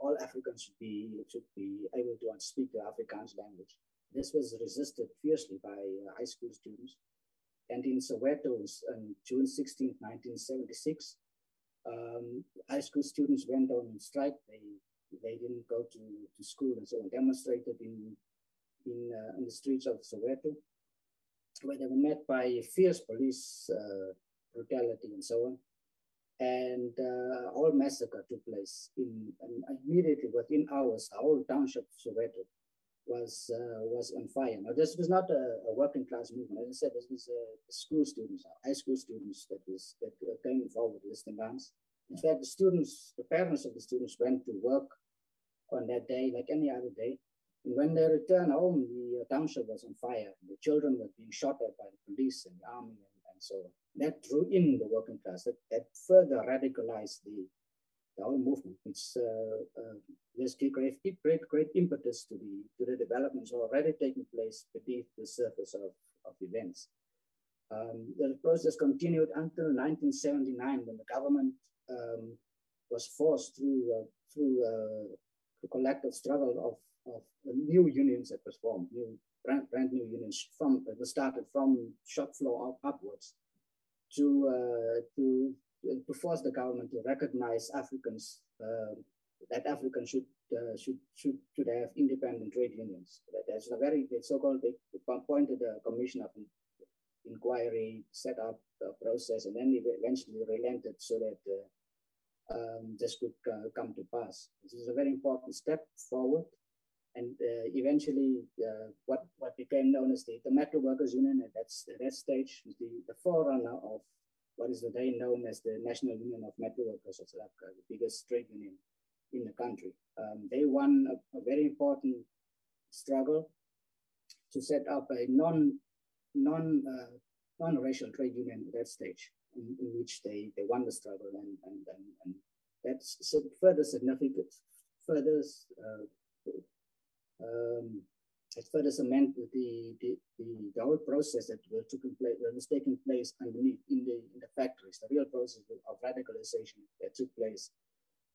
All Africans should be, should be able to speak the Afrikaans language. This was resisted fiercely by uh, high school students. And in Soweto on June sixteenth, nineteen seventy-six, um, high school students went on strike. They they didn't go to, to school and so on, demonstrated in in, uh, in the streets of Soweto, where they were met by fierce police uh, brutality and so on. And uh, all massacre took place. In, in immediately within hours, the whole township of Soweto was uh, was on fire. Now, this was not a, a working class movement. As I said, this was uh, school students, high school students that was that came forward with demands. In fact, the students, the parents of the students went to work on that day, like any other day. And when they returned home, the township was on fire. The children were being shot at by the police and the army and, and so on. That drew in the working class. That, that further radicalized the The whole movement, which uh, uh, this gave great, great, great impetus to the to the developments already taking place beneath the surface of, of events. Um, the process continued until nineteen seventy-nine, when the government um, was forced through uh, through uh, the collective struggle of, of the new unions that was formed, new brand, brand new unions from that was started from shop floor up, upwards to uh, to. to force the government to recognize Africans, uh, that Africans should, uh, should should should have independent trade unions. There's a very so-called, they appointed a commission of inquiry, set up a process, and then eventually relented so that uh, um, this could uh, come to pass. This is a very important step forward. And uh, eventually, uh, what, what became known as the, the Metro Workers Union at that, at that stage was the, the forerunner of what is today known as the National Union of Metal Workers of South Africa, the biggest trade union in the country. Um, they won a, a very important struggle to set up a non, non, uh, non-racial trade union at that stage, in, in which they, they won the struggle. And, and, and, and that's further significant, further, uh, um, it further cemented the, the, the, the whole process that was, taking place, that was taking place underneath in the, in the factories, the real process of radicalization that took place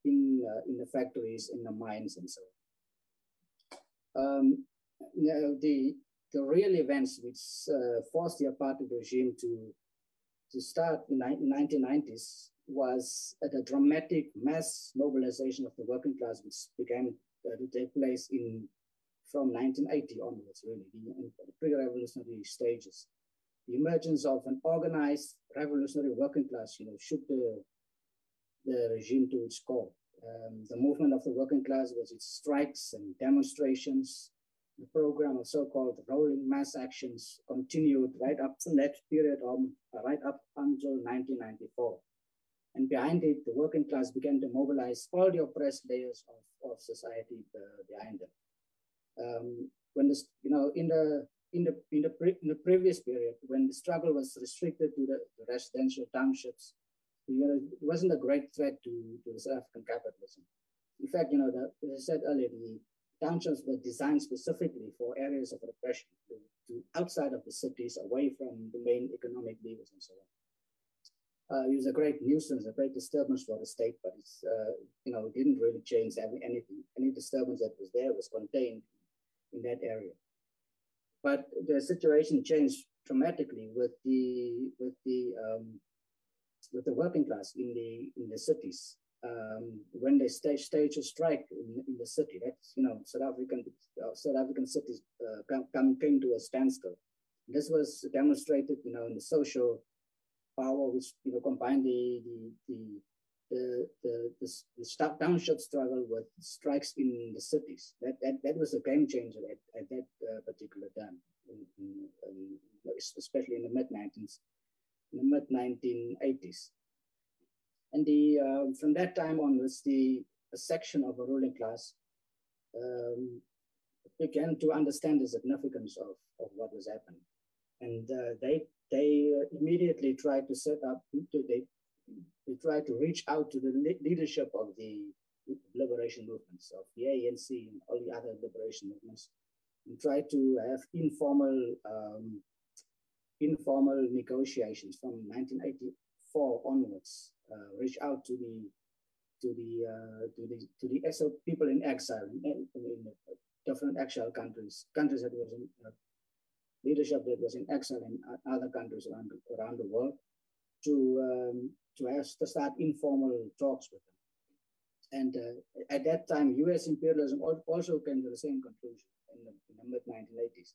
in, uh, in the factories, in the mines and so on. Um, you know, the, the real events which uh, forced the apartheid regime to, to start in the nineteen nineties was the dramatic mass mobilization of the working class, which began uh, to take place in from nineteen eighty onwards, really, the pre-revolutionary stages. The emergence of an organized revolutionary working class, you know, shook the, the regime to its core. Um, the movement of the working class was its strikes and demonstrations. The program of so-called rolling mass actions continued right up from that period on, right up until nineteen ninety-four. And behind it, the working class began to mobilize all the oppressed layers of, of society uh, behind them. Um, when this, you know, in the in the in the, pre, in the previous period, when the struggle was restricted to the, the residential townships, you know, it wasn't a great threat to, to South African capitalism. In fact, you know, the, as I said earlier, the townships were designed specifically for areas of repression, to, to outside of the cities, away from the main economic levers and so on. Uh, it was a great nuisance, a great disturbance for the state, but it's, uh, you know, it didn't really change anything. Any disturbance that was there was contained in that area. But the situation changed dramatically with the with the um, with the working class in the in the cities um, when they stage stage a strike in, in the city. That's, you know, South African uh, South African cities uh, come, come came to a standstill. This was demonstrated, you know, in the social power, which, you know, combined the the the the, the, the, the township struggle with strikes in the cities. That that, that was a game changer at, at that uh, particular time, in, in, in, especially in the mid nineties, in the mid nineteen eighties. And the uh, from that time onwards, the a section of the ruling class um, began to understand the significance of of what was happening. And uh, they they immediately tried to set up, they, they tried to reach out to the leadership of the liberation movements, of the A N C and all the other liberation movements, and try to have informal um, informal negotiations from nineteen eighty-four onwards. Uh, reach out to the to the uh, to the to the S O people in exile in, in different exile countries, countries that was in, uh, leadership that was in exile in other countries around, around the world, to um, to have to start informal talks with them. And uh, at that time, U S imperialism also came to the same conclusion in the, in the mid nineteen eighties,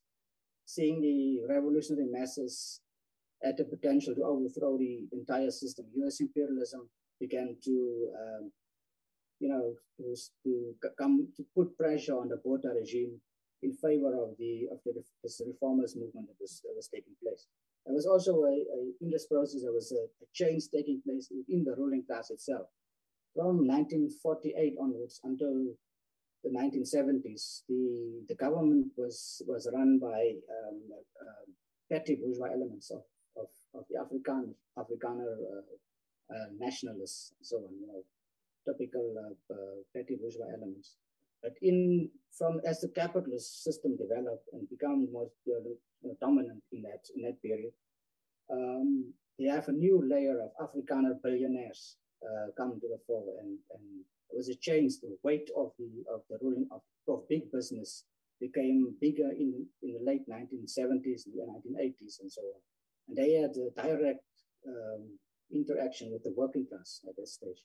seeing the revolutionary masses at the potential to overthrow the entire system. U S imperialism began to, um, you know, to, to come to put pressure on the Botha regime in favor of the of the this reformers movement that was, that was taking place. There was also a, a in this process there was a, a change taking place in the ruling class itself. From nineteen forty-eight onwards until the nineteen seventies, the the government was was run by um, uh, petty bourgeois elements of of, of the African Afrikaner uh, uh, nationalists and so on. You know, typical uh, uh, petty bourgeois elements. But in from as the capitalist system developed and become more uh, dominant in that in that period, um, they have a new layer of Afrikaner billionaires uh, come to the fore, and and there was a change. The weight of the of the ruling of, of big business became bigger in in the late nineteen seventies, the nineteen eighties, and so on. And they had a direct um, interaction with the working class at that stage.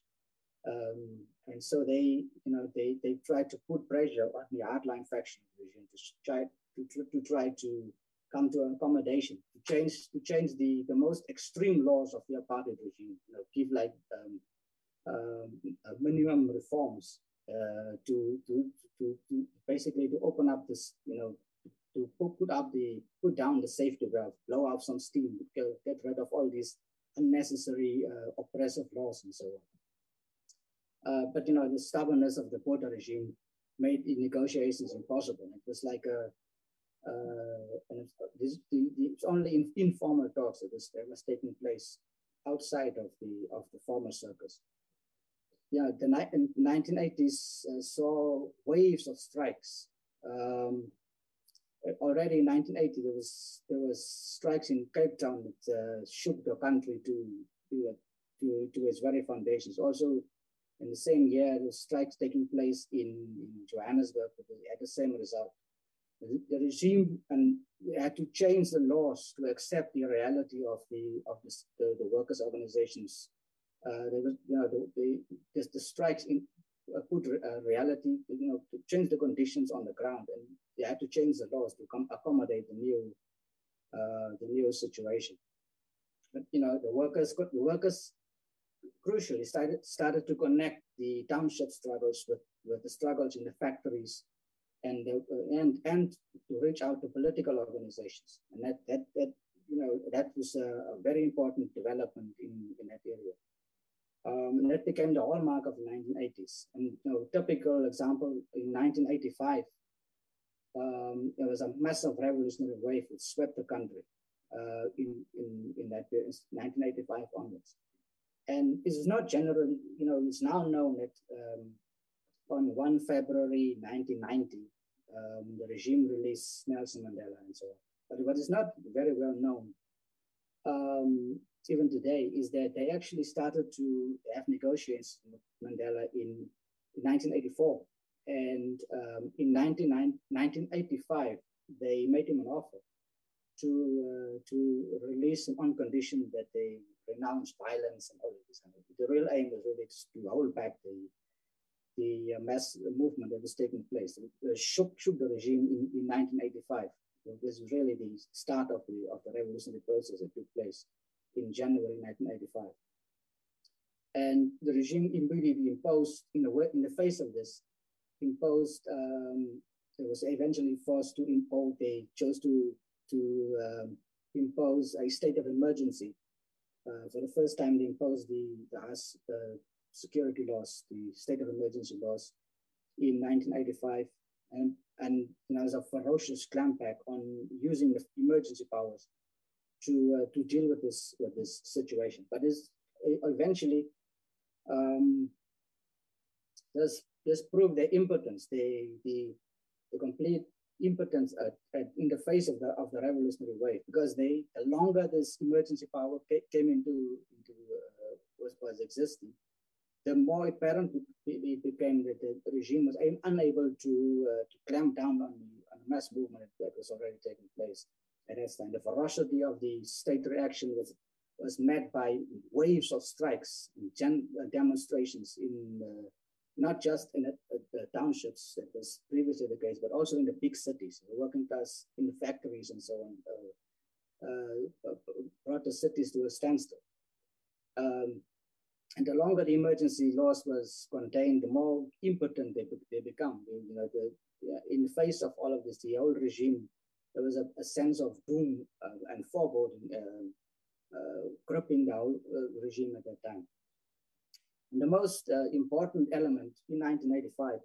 Um, and so they, you know, they they tried to put pressure on the hardline faction of the regime to try to, to, to try to come to an accommodation, to change to change the, the most extreme laws of the apartheid regime. You know, give like um, um, minimum reforms uh, to, to to to basically to open up this, you know, to put up the put down the safety valve, blow out some steam, get rid of all these unnecessary uh, oppressive laws and so on. Uh, but, you know, the stubbornness of the Botha regime made the negotiations impossible. It was like a, uh, and it's, this, the, the, it's only in informal talks that was, that was taking place outside of the of the former circus. Yeah, the nineteen eighties uh, saw waves of strikes. Um, already in nineteen eighty, there was there was strikes in Cape Town that uh, shook the country to to, to to its very foundations. Also, in the same year, the strikes taking place in, in Johannesburg had the same result. The, the regime and had to change the laws to accept the reality of the of the, the, the workers' organizations. Uh, there was, you know, the, the, the strikes in uh, put uh, reality, you know, to change the conditions on the ground, and they had to change the laws to come accommodate the new uh, the new situation. But, you know, the workers could, the workers. Crucially, started started to connect the township struggles with, with the struggles in the factories, and the, and and to reach out to political organizations, and that that that you know that was a, a very important development in, in that area. Um, and that became the hallmark of the nineteen eighties. And, you know, typical example in nineteen eighty-five, um, there was a massive revolutionary wave that swept the country uh, in in in that period, nineteen eighty-five onwards. And it's not generally, you know, it's now known that um, on the first of February nineteen ninety, um, the regime released Nelson Mandela and so on. But what is not very well known, um, even today, is that they actually started to have negotiations with Mandela in, in nineteen eighty-four. And um, in nineteen eighty-five, they made him an offer to uh, to release him on condition that they renounce violence and all of this. The real aim was really to hold back the the mass movement that was taking place. It shook, shook the regime in, in nineteen eighty-five. This was really the start of the of the revolutionary process that took place in January nineteen eighty-five. And the regime immediately imposed, in the way, in the face of this, imposed. Um, it was eventually forced to impose. They chose to to um, impose a state of emergency. Uh, for the first time, they imposed the the, the security laws, the state of emergency laws, in nineteen eighty-five, and and you know, there was a ferocious clampback on using the emergency powers to uh, to deal with this with this situation. But this eventually, um, this this proved their impotence, the the the complete impotence at, at, in the face of the of the revolutionary wave, because they the longer this emergency power came into into uh, was was existing, the more apparent it became that the regime was unable to uh, to clamp down on the, on the mass movement that was already taking place at that time. The ferocity of the state reaction was was met by waves of strikes and gen uh, demonstrations in uh, not just in uh, uh, townships, that was previously the case, but also in the big cities, the working class, in the factories and so on, uh, uh, brought the cities to a standstill. Um, And the longer the emergency laws was contained, the more impotent they, they become. You know, the, in the face of all of this, the old regime, there was a, a sense of doom uh, and foreboding uh, uh, gripping the whole uh, regime at that time. And the most uh, important element in nineteen eighty-five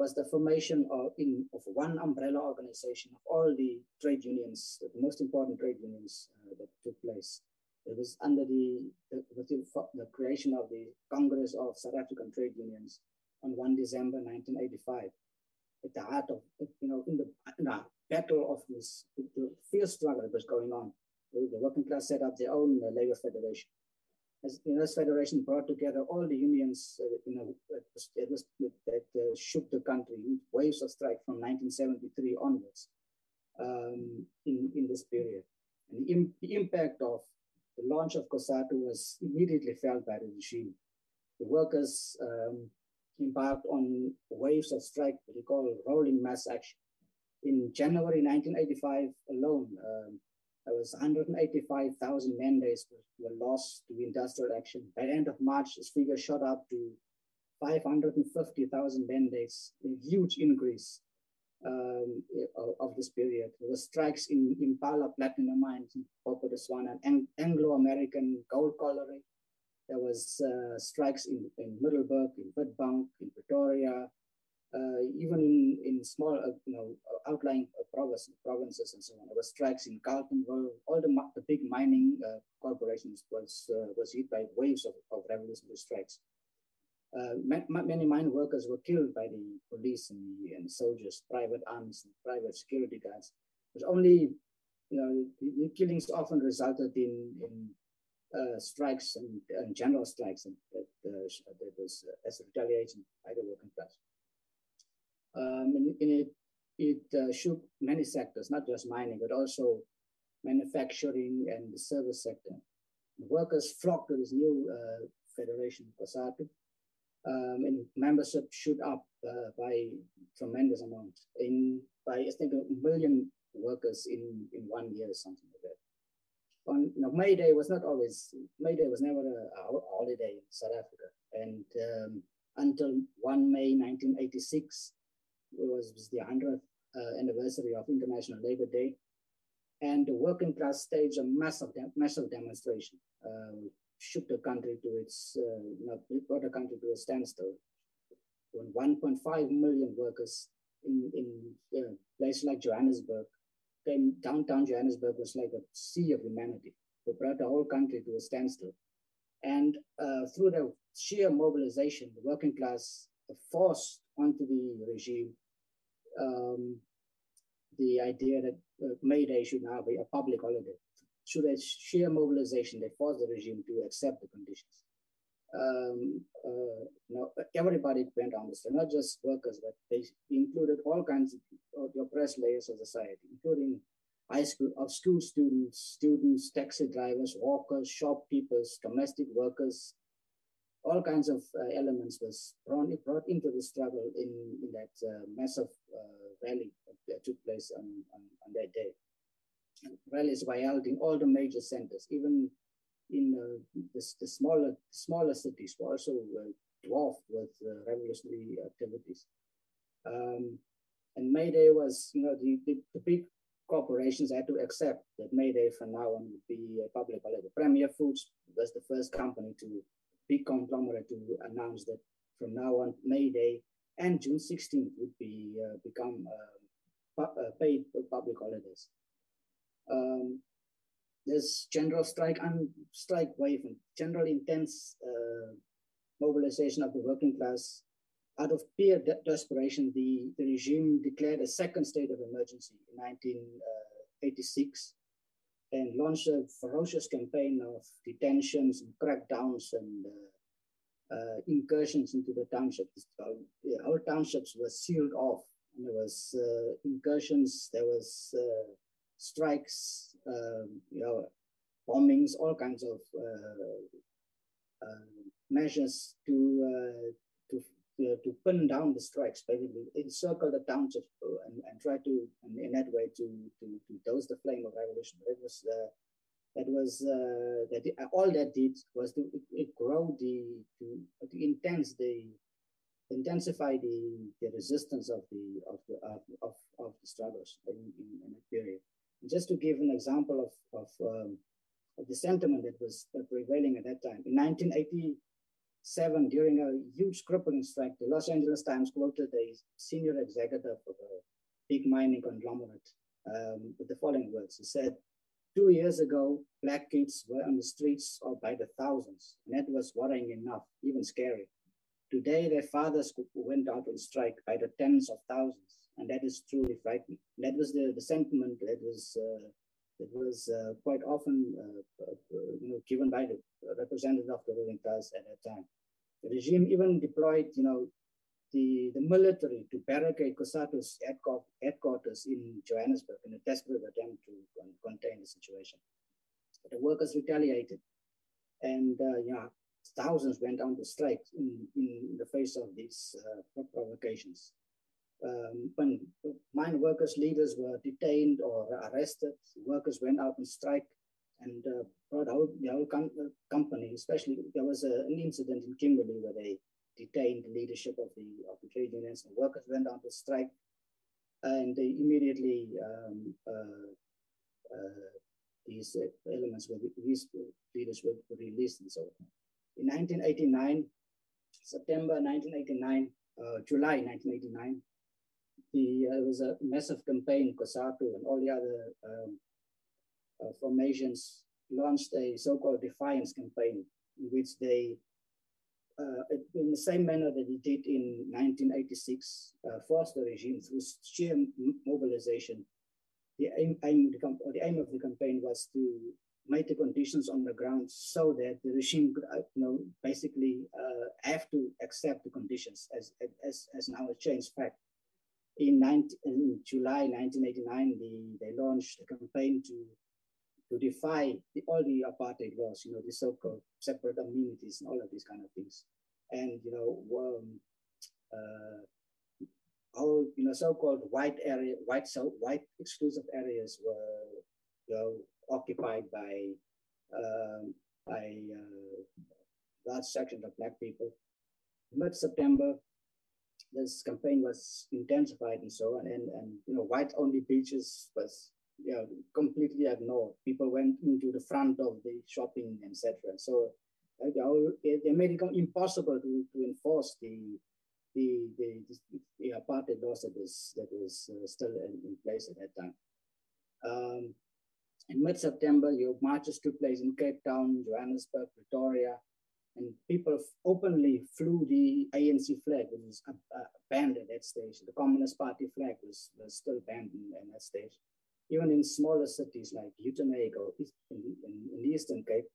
was the formation of, in, of one umbrella organization of all the trade unions, the most important trade unions uh, that took place. It was under the, the, with the, the creation of the Congress of South African Trade Unions on the first of December nineteen eighty-five, at the heart of, you know, in the, in the battle of this, the fierce struggle that was going on. The, the working class set up their own uh, labor federation. As, you know, this federation brought together all the unions, uh, you know, that, was, that, was, that uh, shook the country in waves of strike from nineteen seventy-three onwards um, in, in this period. And the, im the impact of the launch of COSATU was immediately felt by the regime. The workers um, embarked on waves of strike, what we call rolling mass action. In January nineteen eighty-five alone, um, there was one hundred eighty-five thousand man-days were, were lost to industrial action. By the end of March, this figure shot up to five hundred fifty thousand man-days, a huge increase Um, of this period. There were strikes in Impala platinum mines in Boipatong and Anglo American gold colliery. There was uh, strikes in, in Middelburg, in Witbank, in Pretoria, uh, even in, in small, uh, you know, outlying provinces, provinces and so on. There were strikes in Carletonville. All the, the big mining uh, corporations was uh, was hit by waves of, of revolutionary strikes. Uh, many mine workers were killed by the police and, the, and soldiers, private arms, and private security guards. But only, you know, the, the killings often resulted in, in uh, strikes and, and general strikes, and that, uh, that was uh, as a retaliation by the working class. Um, and, and it it uh, shook many sectors, not just mining, but also manufacturing and the service sector. The workers flocked to this new uh, federation, COSATU. Um, and membership shoot up uh, by tremendous amount, in by I think a million workers in, in one year or something like that. On you know, May Day was not always May Day was never a, a holiday in South Africa, and um, until the first of May nineteen eighty-six, it was, was the hundredth uh, anniversary of International Labour Day, and the working class staged a massive de massive demonstration. Um, shook the country to its, uh, you know, brought the country to a standstill. When one point five million workers in, in you know, places like Johannesburg, came, downtown Johannesburg was like a sea of humanity. They brought the whole country to a standstill. And uh, through the sheer mobilization, the working class forced onto the regime um, the idea that uh, May Day should now be a public holiday. Through their sheer mobilization, they forced the regime to accept the conditions. um, uh, you know, everybody went on this, not just workers, but they included all kinds of the oppressed layers of society, including high school, of school students, students, taxi drivers, walkers, shopkeepers, domestic workers, all kinds of uh, elements was brought, brought into the struggle in, in that uh, massive uh, rally that took place on, on, on that day. And rallies were held in all the major centers, even in uh, the, the smaller smaller cities were also uh, dwarfed with uh, revolutionary activities. Um, and May Day was, you know, the, the, the big corporations had to accept that May Day from now on would be a public holiday. Premier Foods was the first company to, big conglomerate to announce that from now on, May Day and June sixteenth would be uh, become uh, pu uh, paid public holidays. Um, There's general strike and strike wave and general intense uh, mobilization of the working class. Out of pure de desperation, the, the regime declared a second state of emergency in nineteen eighty-six and launched a ferocious campaign of detentions and crackdowns and uh, uh, incursions into the townships. Our townships were sealed off, and there was uh, incursions, there was uh, strikes, um, you know, bombings, all kinds of uh, uh, measures to uh, to you know, to pin down the strikes, basically encircle the townships and, and try to, and in that way, to to to douse the flame of revolution. That was uh, that was uh, that uh, all that did was to it, it grow the to, to intense the intensify the the resistance of the of the of of, of the struggles in, in, in that period. Just to give an example of, of, um, of the sentiment that was prevailing at that time. In nineteen eighty-seven, during a huge crippling strike, the Los Angeles Times quoted a senior executive of a big mining conglomerate um, with the following words. He said, two years ago, black kids were on the streets or by the thousands, and that was worrying enough, even scary. Today, their fathers went out on strike by the tens of thousands. And that is truly frightening. That was the, the sentiment that was uh, that was uh, quite often uh, uh, you know, given by the representative of the ruling class at that time. The regime even deployed, you know, the, the military to barricade COSATU's headquarters in Johannesburg in a desperate attempt to contain the situation. But the workers retaliated, and uh, you know, thousands went on to strike in, in the face of these uh, provocations. Um, when mine workers' leaders were detained or arrested, workers went out on strike and uh, brought out the whole com company, especially there was a, an incident in Kimberley where they detained the leadership of the, of the trade unions, and workers went out to strike, and they immediately, um, uh, uh, these elements, were these leaders were released and so on. In nineteen eighty-nine, September nineteen eighty-nine, uh, July nineteen eighty-nine, The, uh, it was a massive campaign. COSATU and all the other um, uh, formations launched a so-called defiance campaign, in which they, uh, in the same manner that they did in nineteen eighty-six, uh, forced the regime through sheer mobilization. The aim, aim, or the aim of the campaign was to make the conditions on the ground so that the regime could, you know, basically uh, have to accept the conditions as, as, as now a changed fact. In, nineteen, in July nineteen eighty-nine, the, they launched a campaign to, to defy the, all the apartheid laws, you know, the so-called separate amenities and all of these kind of things. And, you know, um, uh, all, you know, so-called white area, white, so white exclusive areas were, you know, occupied by, uh, by uh, large sections of black people. Mid-September, this campaign was intensified and so on, and, and you know, white-only beaches was, you know, completely ignored. People went into the front of the shopping, et cetera. So uh, they, they made it impossible to, to enforce the the, the, the the apartheid laws that was that was uh, still in, in place at that time. Um, in mid-September, your marches took place in Cape Town, Johannesburg, Pretoria. And people openly flew the A N C flag, which was uh, banned at that stage. The Communist Party flag was, was still banned at that stage. Even in smaller cities like Uitenhage or in, in, in Eastern Cape,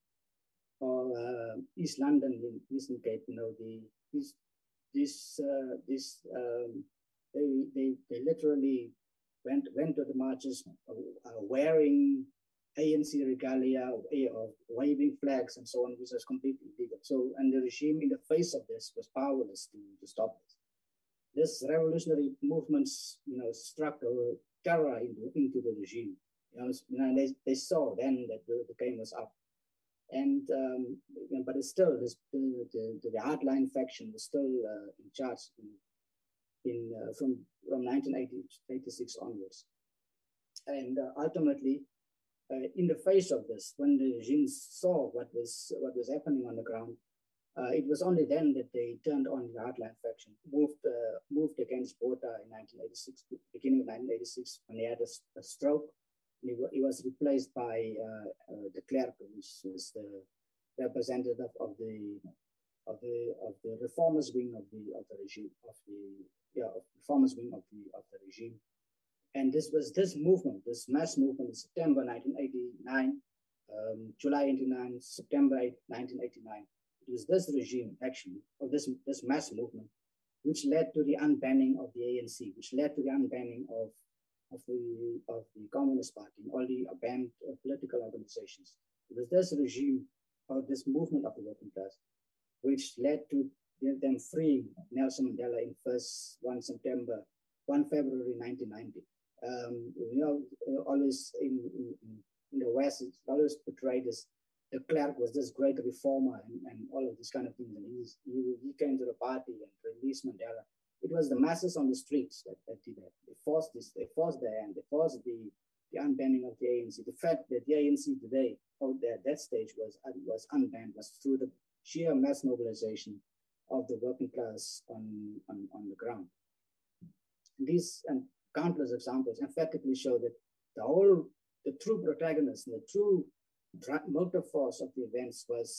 or uh, East London in Eastgate, you know, the this this uh, this um, they, they they literally went went to the marches uh, uh, wearing A N C regalia or waving flags and so on, which was completely illegal. So, and the regime in the face of this was powerless to, to stop this. This revolutionary movements, you know, struck a terror into, into the regime. You know, they, they saw then that the, the game was up. And, um, you know, but it's still, this, the, the, the hardline faction was still uh, in charge in, in, uh, from, from nineteen eighty-six onwards. And uh, ultimately, Uh, in the face of this, when the regime saw what was what was happening on the ground, uh, it was only then that they turned on the hardline faction, moved uh, moved against Botha in nineteen eighty-six, beginning of nineteen eighty-six, when he had a, a stroke. He, he was replaced by uh, uh, De Klerk, which was the representative of the of the of the reformers wing of the of the regime of the yeah of reformers wing of the of the regime. And this was this movement, this mass movement in September nineteen eighty-nine, um, July eighty-nine, September nineteen eighty-nine. It was this regime, actually, or this, this mass movement, which led to the unbanning of the A N C, which led to the unbanning of, of, the, of the Communist Party and all the banned uh, political organizations. It was this regime, or this movement of the working class, which led to them freeing Nelson Mandela in first one September, one February nineteen ninety. Um, you know, always in, in, in the West, it's always portrayed as De Klerk was this great reformer and, and all of these kind of things. And he's, he, he came to the party and released Mandela. It was the masses on the streets that, that did that. They forced this, they forced their hand, they forced the, the unbanning of the A N C. The fact that the A N C today, out there at that stage, was, was unbanned was through the sheer mass mobilization of the working class on, on, on the ground. These and countless examples emphatically show that the whole, the true protagonist and the true motive force of the events was,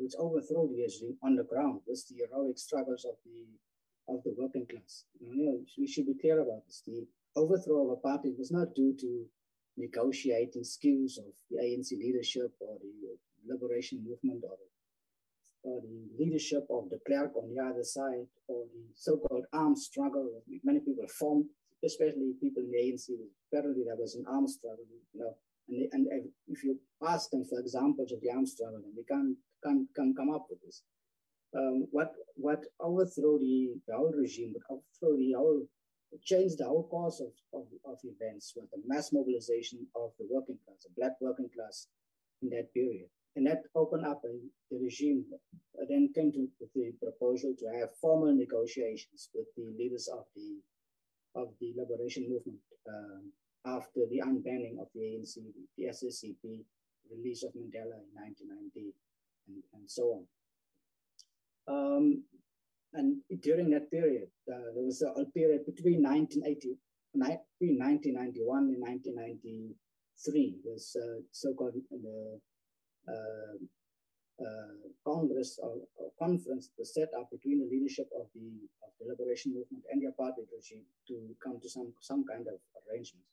which overthrew the regime on the ground, was the heroic struggles of the of the working class. You know, we should be clear about this. The overthrow of apartheid was not due to negotiating skills of the A N C leadership or the liberation movement or or the leadership of De Klerk on the other side, or the so-called armed struggle that many people formed, especially people in the A N C. Apparently, there was an armed struggle, you know. And, they, and if you ask them for examples of the armed struggle, then they can't, can't, can't come up with this. Um, what what overthrew the, the whole regime, but overthrew the whole, changed the whole course of, of, of events was the mass mobilization of the working class, the black working class in that period. And that opened up and the regime then came to with the proposal to have formal negotiations with the leaders of the of the liberation movement um, after the unbanning of the A N C, the S A C P, release of Mandela in nineteen ninety, and, and so on. Um, and during that period, uh, there was a period between nineteen ninety-one and nineteen ninety-three was uh, so-called the Uh, uh, Congress or, or conference was set up between the leadership of the, of the liberation movement and the apartheid regime to come to some some kind of arrangements.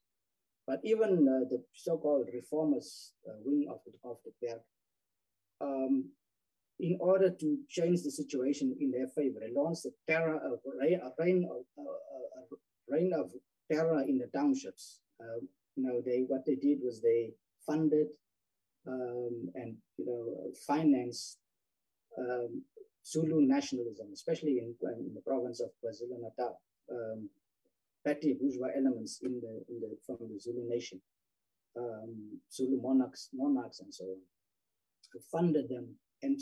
But even uh, the so-called reformers uh, wing of the of the Klerk, um, in order to change the situation in their favor, they launched a terror, of, a reign of a, a reign of terror in the townships. Uh, you know, they what they did was they funded. Um, and you know, finance um, Zulu nationalism, especially in, in the province of KwaZulu-Natal, um, petty bourgeois elements in the, in the from the Zulu nation, um, Zulu monarchs, monarchs, and so on, who funded them, and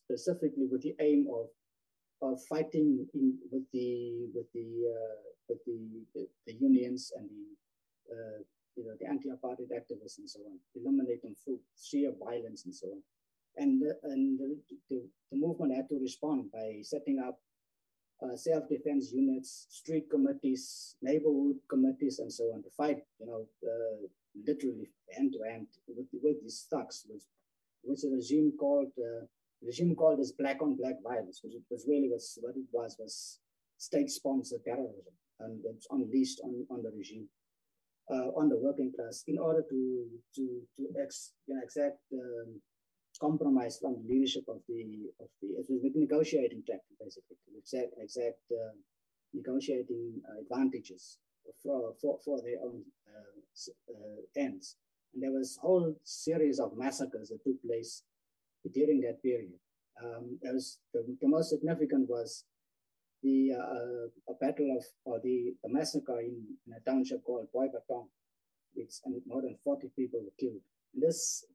specifically with the aim of of fighting in with the with the uh, with the, the the unions and the uh, you know, the anti-apartheid activists and so on, eliminate them through sheer violence and so on. And, uh, and the, the, the movement had to respond by setting up uh, self-defense units, street committees, neighborhood committees, and so on to fight, you know, uh, literally end-to-end with, with these thugs, which, which the regime called, uh, regime called as black-on-black violence, which it was really was, what it was, was state-sponsored terrorism and it's unleashed on, on the regime. Uh, on the working class, in order to to to ex, you know, exact um, compromise from the leadership of the, of the it was negotiating tactic, basically, exact, exact uh, negotiating advantages for, for, for their own uh, uh, ends. And there was a whole series of massacres that took place during that period. Um, there was, the, the most significant was the uh, a battle of, or the, the massacre in, in a township called Boipatong, which more than forty people were killed. And this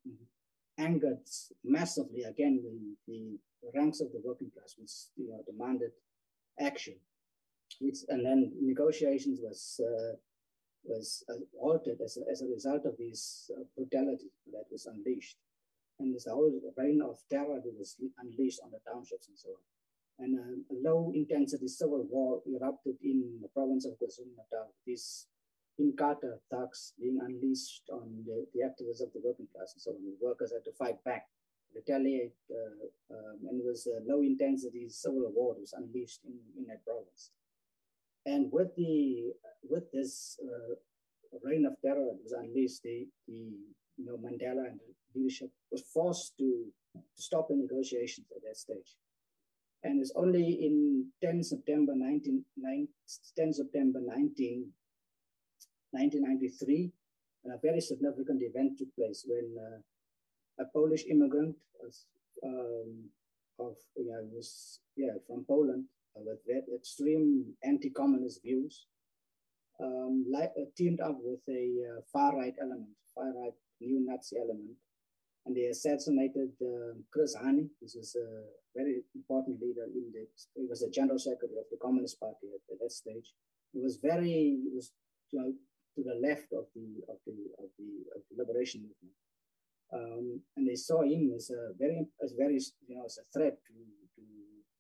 angered massively, again, the, the ranks of the working class, which you know, demanded action. Which, and then negotiations was uh, was altered as a, as a result of this uh, brutality that was unleashed. And this whole reign of terror that was unleashed on the townships and so on. And um, a low-intensity civil war erupted in the province of KwaZulu-Natal. These Inkatha thugs being unleashed on the, the activists of the working class and so on. The workers had to fight back, retaliate, uh, um, and it was a low-intensity civil war that was unleashed in, in that province. And with the with this uh, reign of terror that was unleashed, the, the you know Mandela and the leadership was forced to, to stop the negotiations at that stage. And it's only in ten September nineteen ninety-three, a very significant event took place when uh, a Polish immigrant was, um, of you know, was yeah from Poland uh, with very extreme anti-communist views, um, like, uh, teamed up with a uh, far-right element, far-right neo-Nazi element. And they assassinated uh, Chris Hani, who was a very important leader in the, he was a general secretary of the Communist Party at, at that stage. He was very, he was you know, to the left of the, of the, of the, of the liberation movement. Um, and they saw him as a very, as very, you know, as a threat to, to,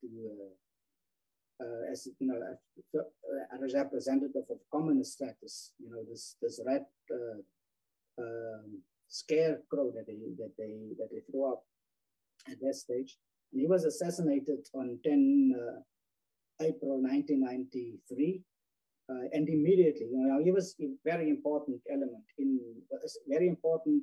to uh, uh, as, you know, as a representative of communist status, you know, this, this rat, uh, um, scarecrow that they that they that they threw up at that stage, and he was assassinated on ten April nineteen ninety-three, uh, and immediately, you know, he was a very important element in a very important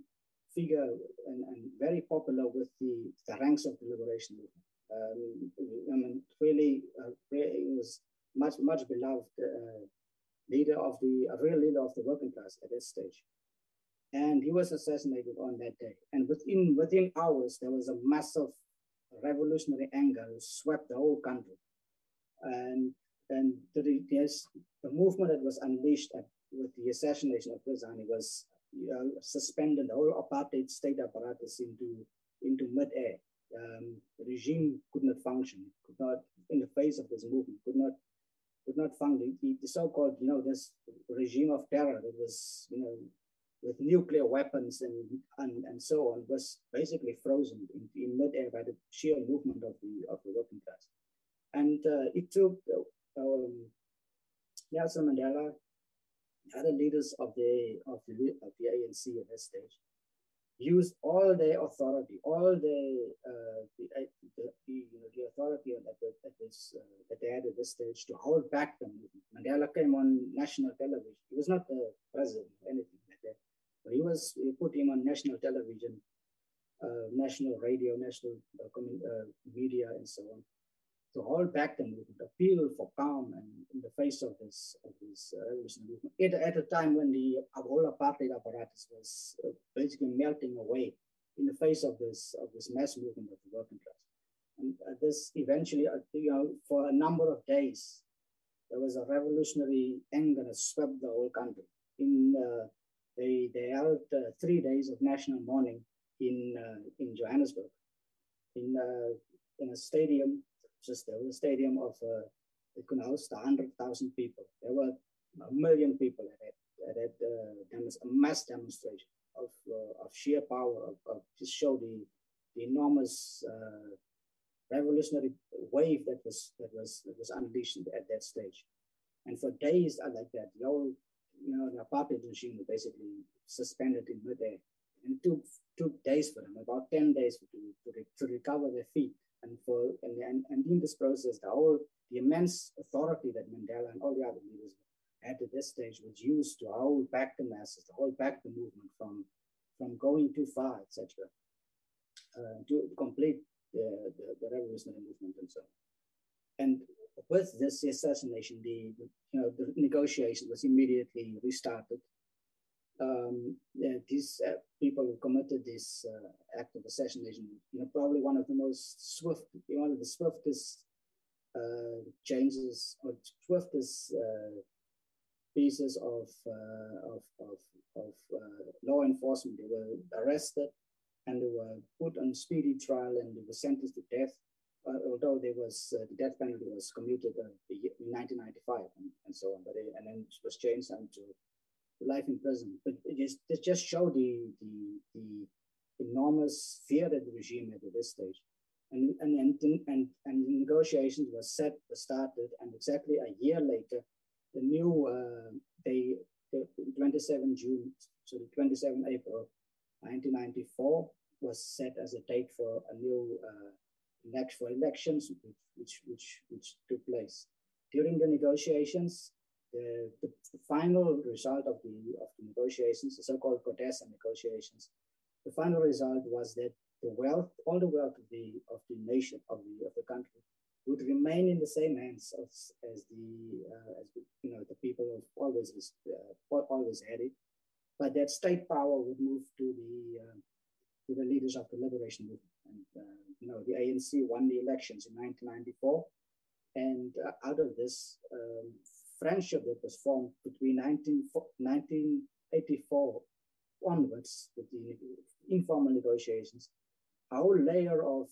figure and, and very popular with the, the ranks of the liberation movement. Um, I mean, really, uh, he was much much beloved uh, leader of the a real leader of the working class at that stage. And he was assassinated on that day. And within within hours, there was a massive revolutionary anger that swept the whole country. And and the, yes, the movement that was unleashed at, with the assassination of Chris Hani was you know, suspended the whole apartheid state apparatus into into mid-air. Um, the regime could not function, could not, in the face of this movement, could not could not function. The, the so-called, you know, this regime of terror that was, you know, with nuclear weapons and, and, and so on, was basically frozen in, in mid-air by the sheer movement of the, of the working class. And uh, it took um, Nelson Mandela, other leaders of the, of the, of the A N C at that stage, used all their authority, all the, uh, the, the, the, the authority that, this, uh, that they had at this stage to hold back the movement. Mandela came on national television. He was not the president or anything like that. He was, we put him on national television, uh, national radio, national uh, uh, media, and so on, to hold back the movement, appeal for calm, and in the face of this of this uh, revolutionary movement, it, at a time when the whole apartheid apparatus was uh, basically melting away, in the face of this of this mass movement of the working class, and uh, this eventually, uh, you know, for a number of days, there was a revolutionary anger that swept the whole country. In uh, They, they held uh, three days of national mourning in uh, in Johannesburg, in uh, in a stadium, just there was a stadium of uh, it could host a hundred thousand people. There were a million people at that, at that uh, mass demonstration of uh, of sheer power, of, of just show the, the enormous uh, revolutionary wave that was that was that was unleashed at that stage, and for days like that, the whole, you know, the apartheid regime basically suspended in mid-air, and took took days for them, about ten days to to, to recover their feet. And for and, and and in this process, the whole the immense authority that Mandela and all the other leaders had at this stage was used to hold back the masses, to hold back the movement from from going too far, et cetera. uh, to complete the, the, the revolutionary movement and so on. And with this assassination, the, the you know the negotiation was immediately restarted. Um, these uh, people who committed this uh, act of assassination, you know, probably one of the most swift, one of the swiftest uh, changes or swiftest uh, pieces of uh, of of, of uh, law enforcement. They were arrested and they were put on speedy trial and they were sentenced to death. Uh, although there was uh, the death penalty was commuted uh, in nineteen ninety-five and, and so on, but it, and then it was changed into life in prison. But it just it just showed the, the the enormous fear that the regime had at this stage, and and and and and, and the negotiations were set were started, and exactly a year later, the new uh, they the twenty-seventh of June, so the twenty-seventh of April, nineteen ninety-four was set as a date for a new. Uh, Next for elections, which which which took place during the negotiations. The, the final result of the of the negotiations, the so-called CODESA negotiations, the final result was that the wealth, all the wealth of the of the nation of the of the country, would remain in the same hands as as the uh, as you know the people have always uh, always had it, but that state power would move to the uh, to the leaders of the liberation movement. And, uh, you know, the A N C won the elections in nineteen ninety-four. And uh, out of this um, friendship that was formed between nineteen eighty-four onwards with the informal negotiations, a whole layer of,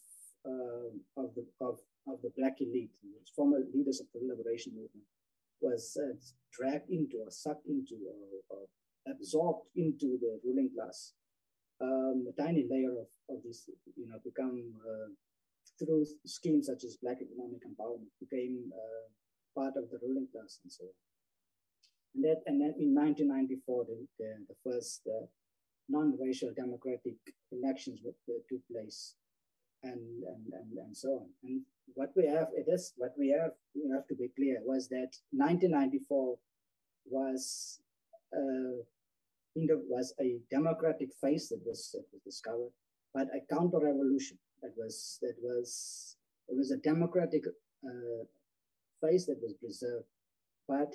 uh, of, the, of, of the black elite, the former leaders of the liberation movement, was uh, dragged into or sucked into or, or absorbed into the ruling class. Um, a tiny layer of, of this, you know, become uh, through schemes such as black economic empowerment became uh, part of the ruling class and so on. And that, and then in nineteen ninety-four, the, the, the first uh, non-racial democratic elections with, uh, took place, and and, and and so on. And what we have, it is what we have. We have to be clear was that nineteen ninety-four was. Uh, was a democratic phase that was, that was discovered, but a counter-revolution that was that was it was a democratic uh, phase that was preserved, but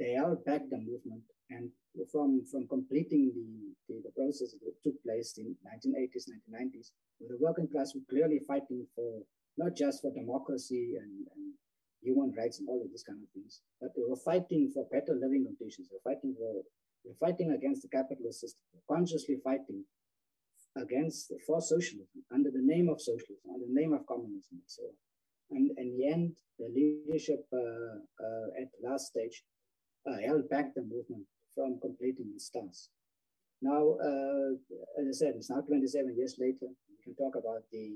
they held back the movement and from from completing the, the, the process that took place in nineteen eighties, nineteen nineties, where the working class were clearly fighting for not just for democracy and, and human rights and all of these kind of things, but they were fighting for better living conditions. They were fighting for They're fighting against the capitalist system, consciously fighting against for socialism under the name of socialism, under the name of communism, and so on. And in the end, the leadership uh, uh, at the last stage uh, held back the movement from completing its stance. Now, uh, as I said, it's now twenty-seven years later. We can talk about the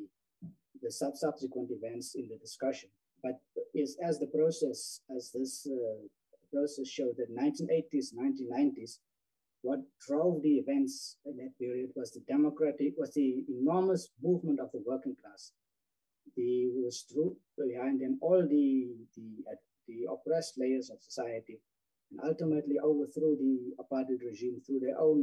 the sub subsequent events in the discussion, but is as the process as this. Uh, process showed that nineteen eighties, nineteen nineties, what drove the events in that period was the democratic, was the enormous movement of the working class. The was through behind them all the the, uh, the oppressed layers of society, and ultimately overthrew the apartheid regime through their own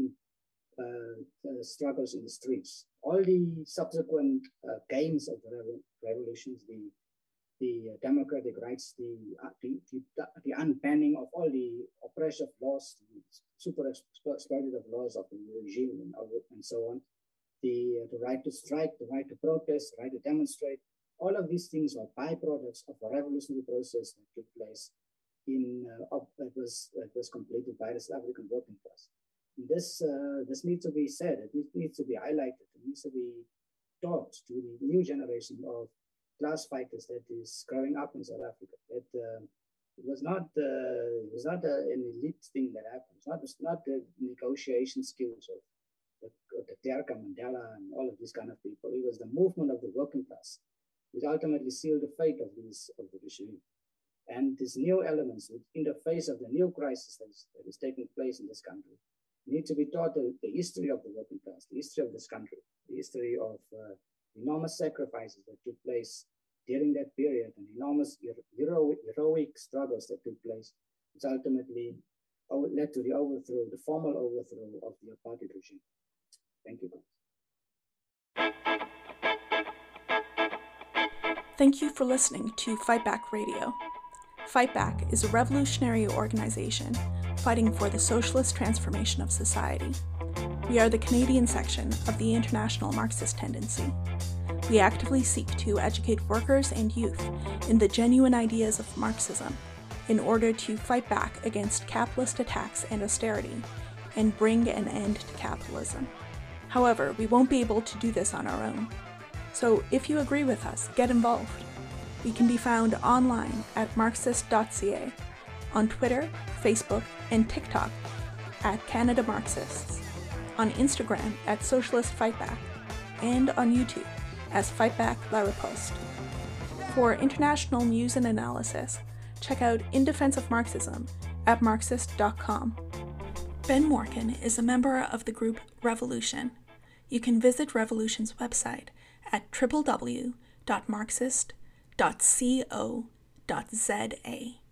uh, uh, struggles in the streets. All the subsequent uh, gains of the revolutions, the the democratic rights, the, the, the, the unbanning of all the oppressive laws, the super exploitative laws of the regime and, and so on, the, the right to strike, the right to protest, the right to demonstrate, all of these things were byproducts of a revolutionary process that took place in, uh, of, that, was, that was completed by the South African working class. And this, uh, this needs to be said, it needs to be highlighted, it needs to be taught to the new generation of class fighters that is growing up in South Africa. It, uh, it was not uh, it was not uh, an elite thing that happened. It's not it's not the negotiation skills of the, of the Klerk and Mandela and all of these kind of people. It was the movement of the working class, which ultimately sealed the fate of these of the regime. And these new elements, in the face of the new crisis that is, that is taking place in this country, need to be taught the, the history of the working class, the history of this country, the history of uh, enormous sacrifices that took place during that period and enormous hero, heroic struggles that took place, which ultimately led to the overthrow, the formal overthrow of the apartheid regime. Thank you. Thank you for listening to Fight Back Radio. Fight Back is a revolutionary organization fighting for the socialist transformation of society. We are the Canadian section of the International Marxist Tendency. We actively seek to educate workers and youth in the genuine ideas of Marxism in order to fight back against capitalist attacks and austerity and bring an end to capitalism. However, we won't be able to do this on our own. So if you agree with us, get involved. We can be found online at marxist dot c a, on Twitter, Facebook, and TikTok at Canada Marxists, on Instagram at Socialist Fightback, and on YouTube as Fightback La Riposte. For international news and analysis, check out In Defense of Marxism at marxist dot com. Ben Morkin is a member of the group Revolution. You can visit Revolution's website at w w w dot marxist dot co dot z a.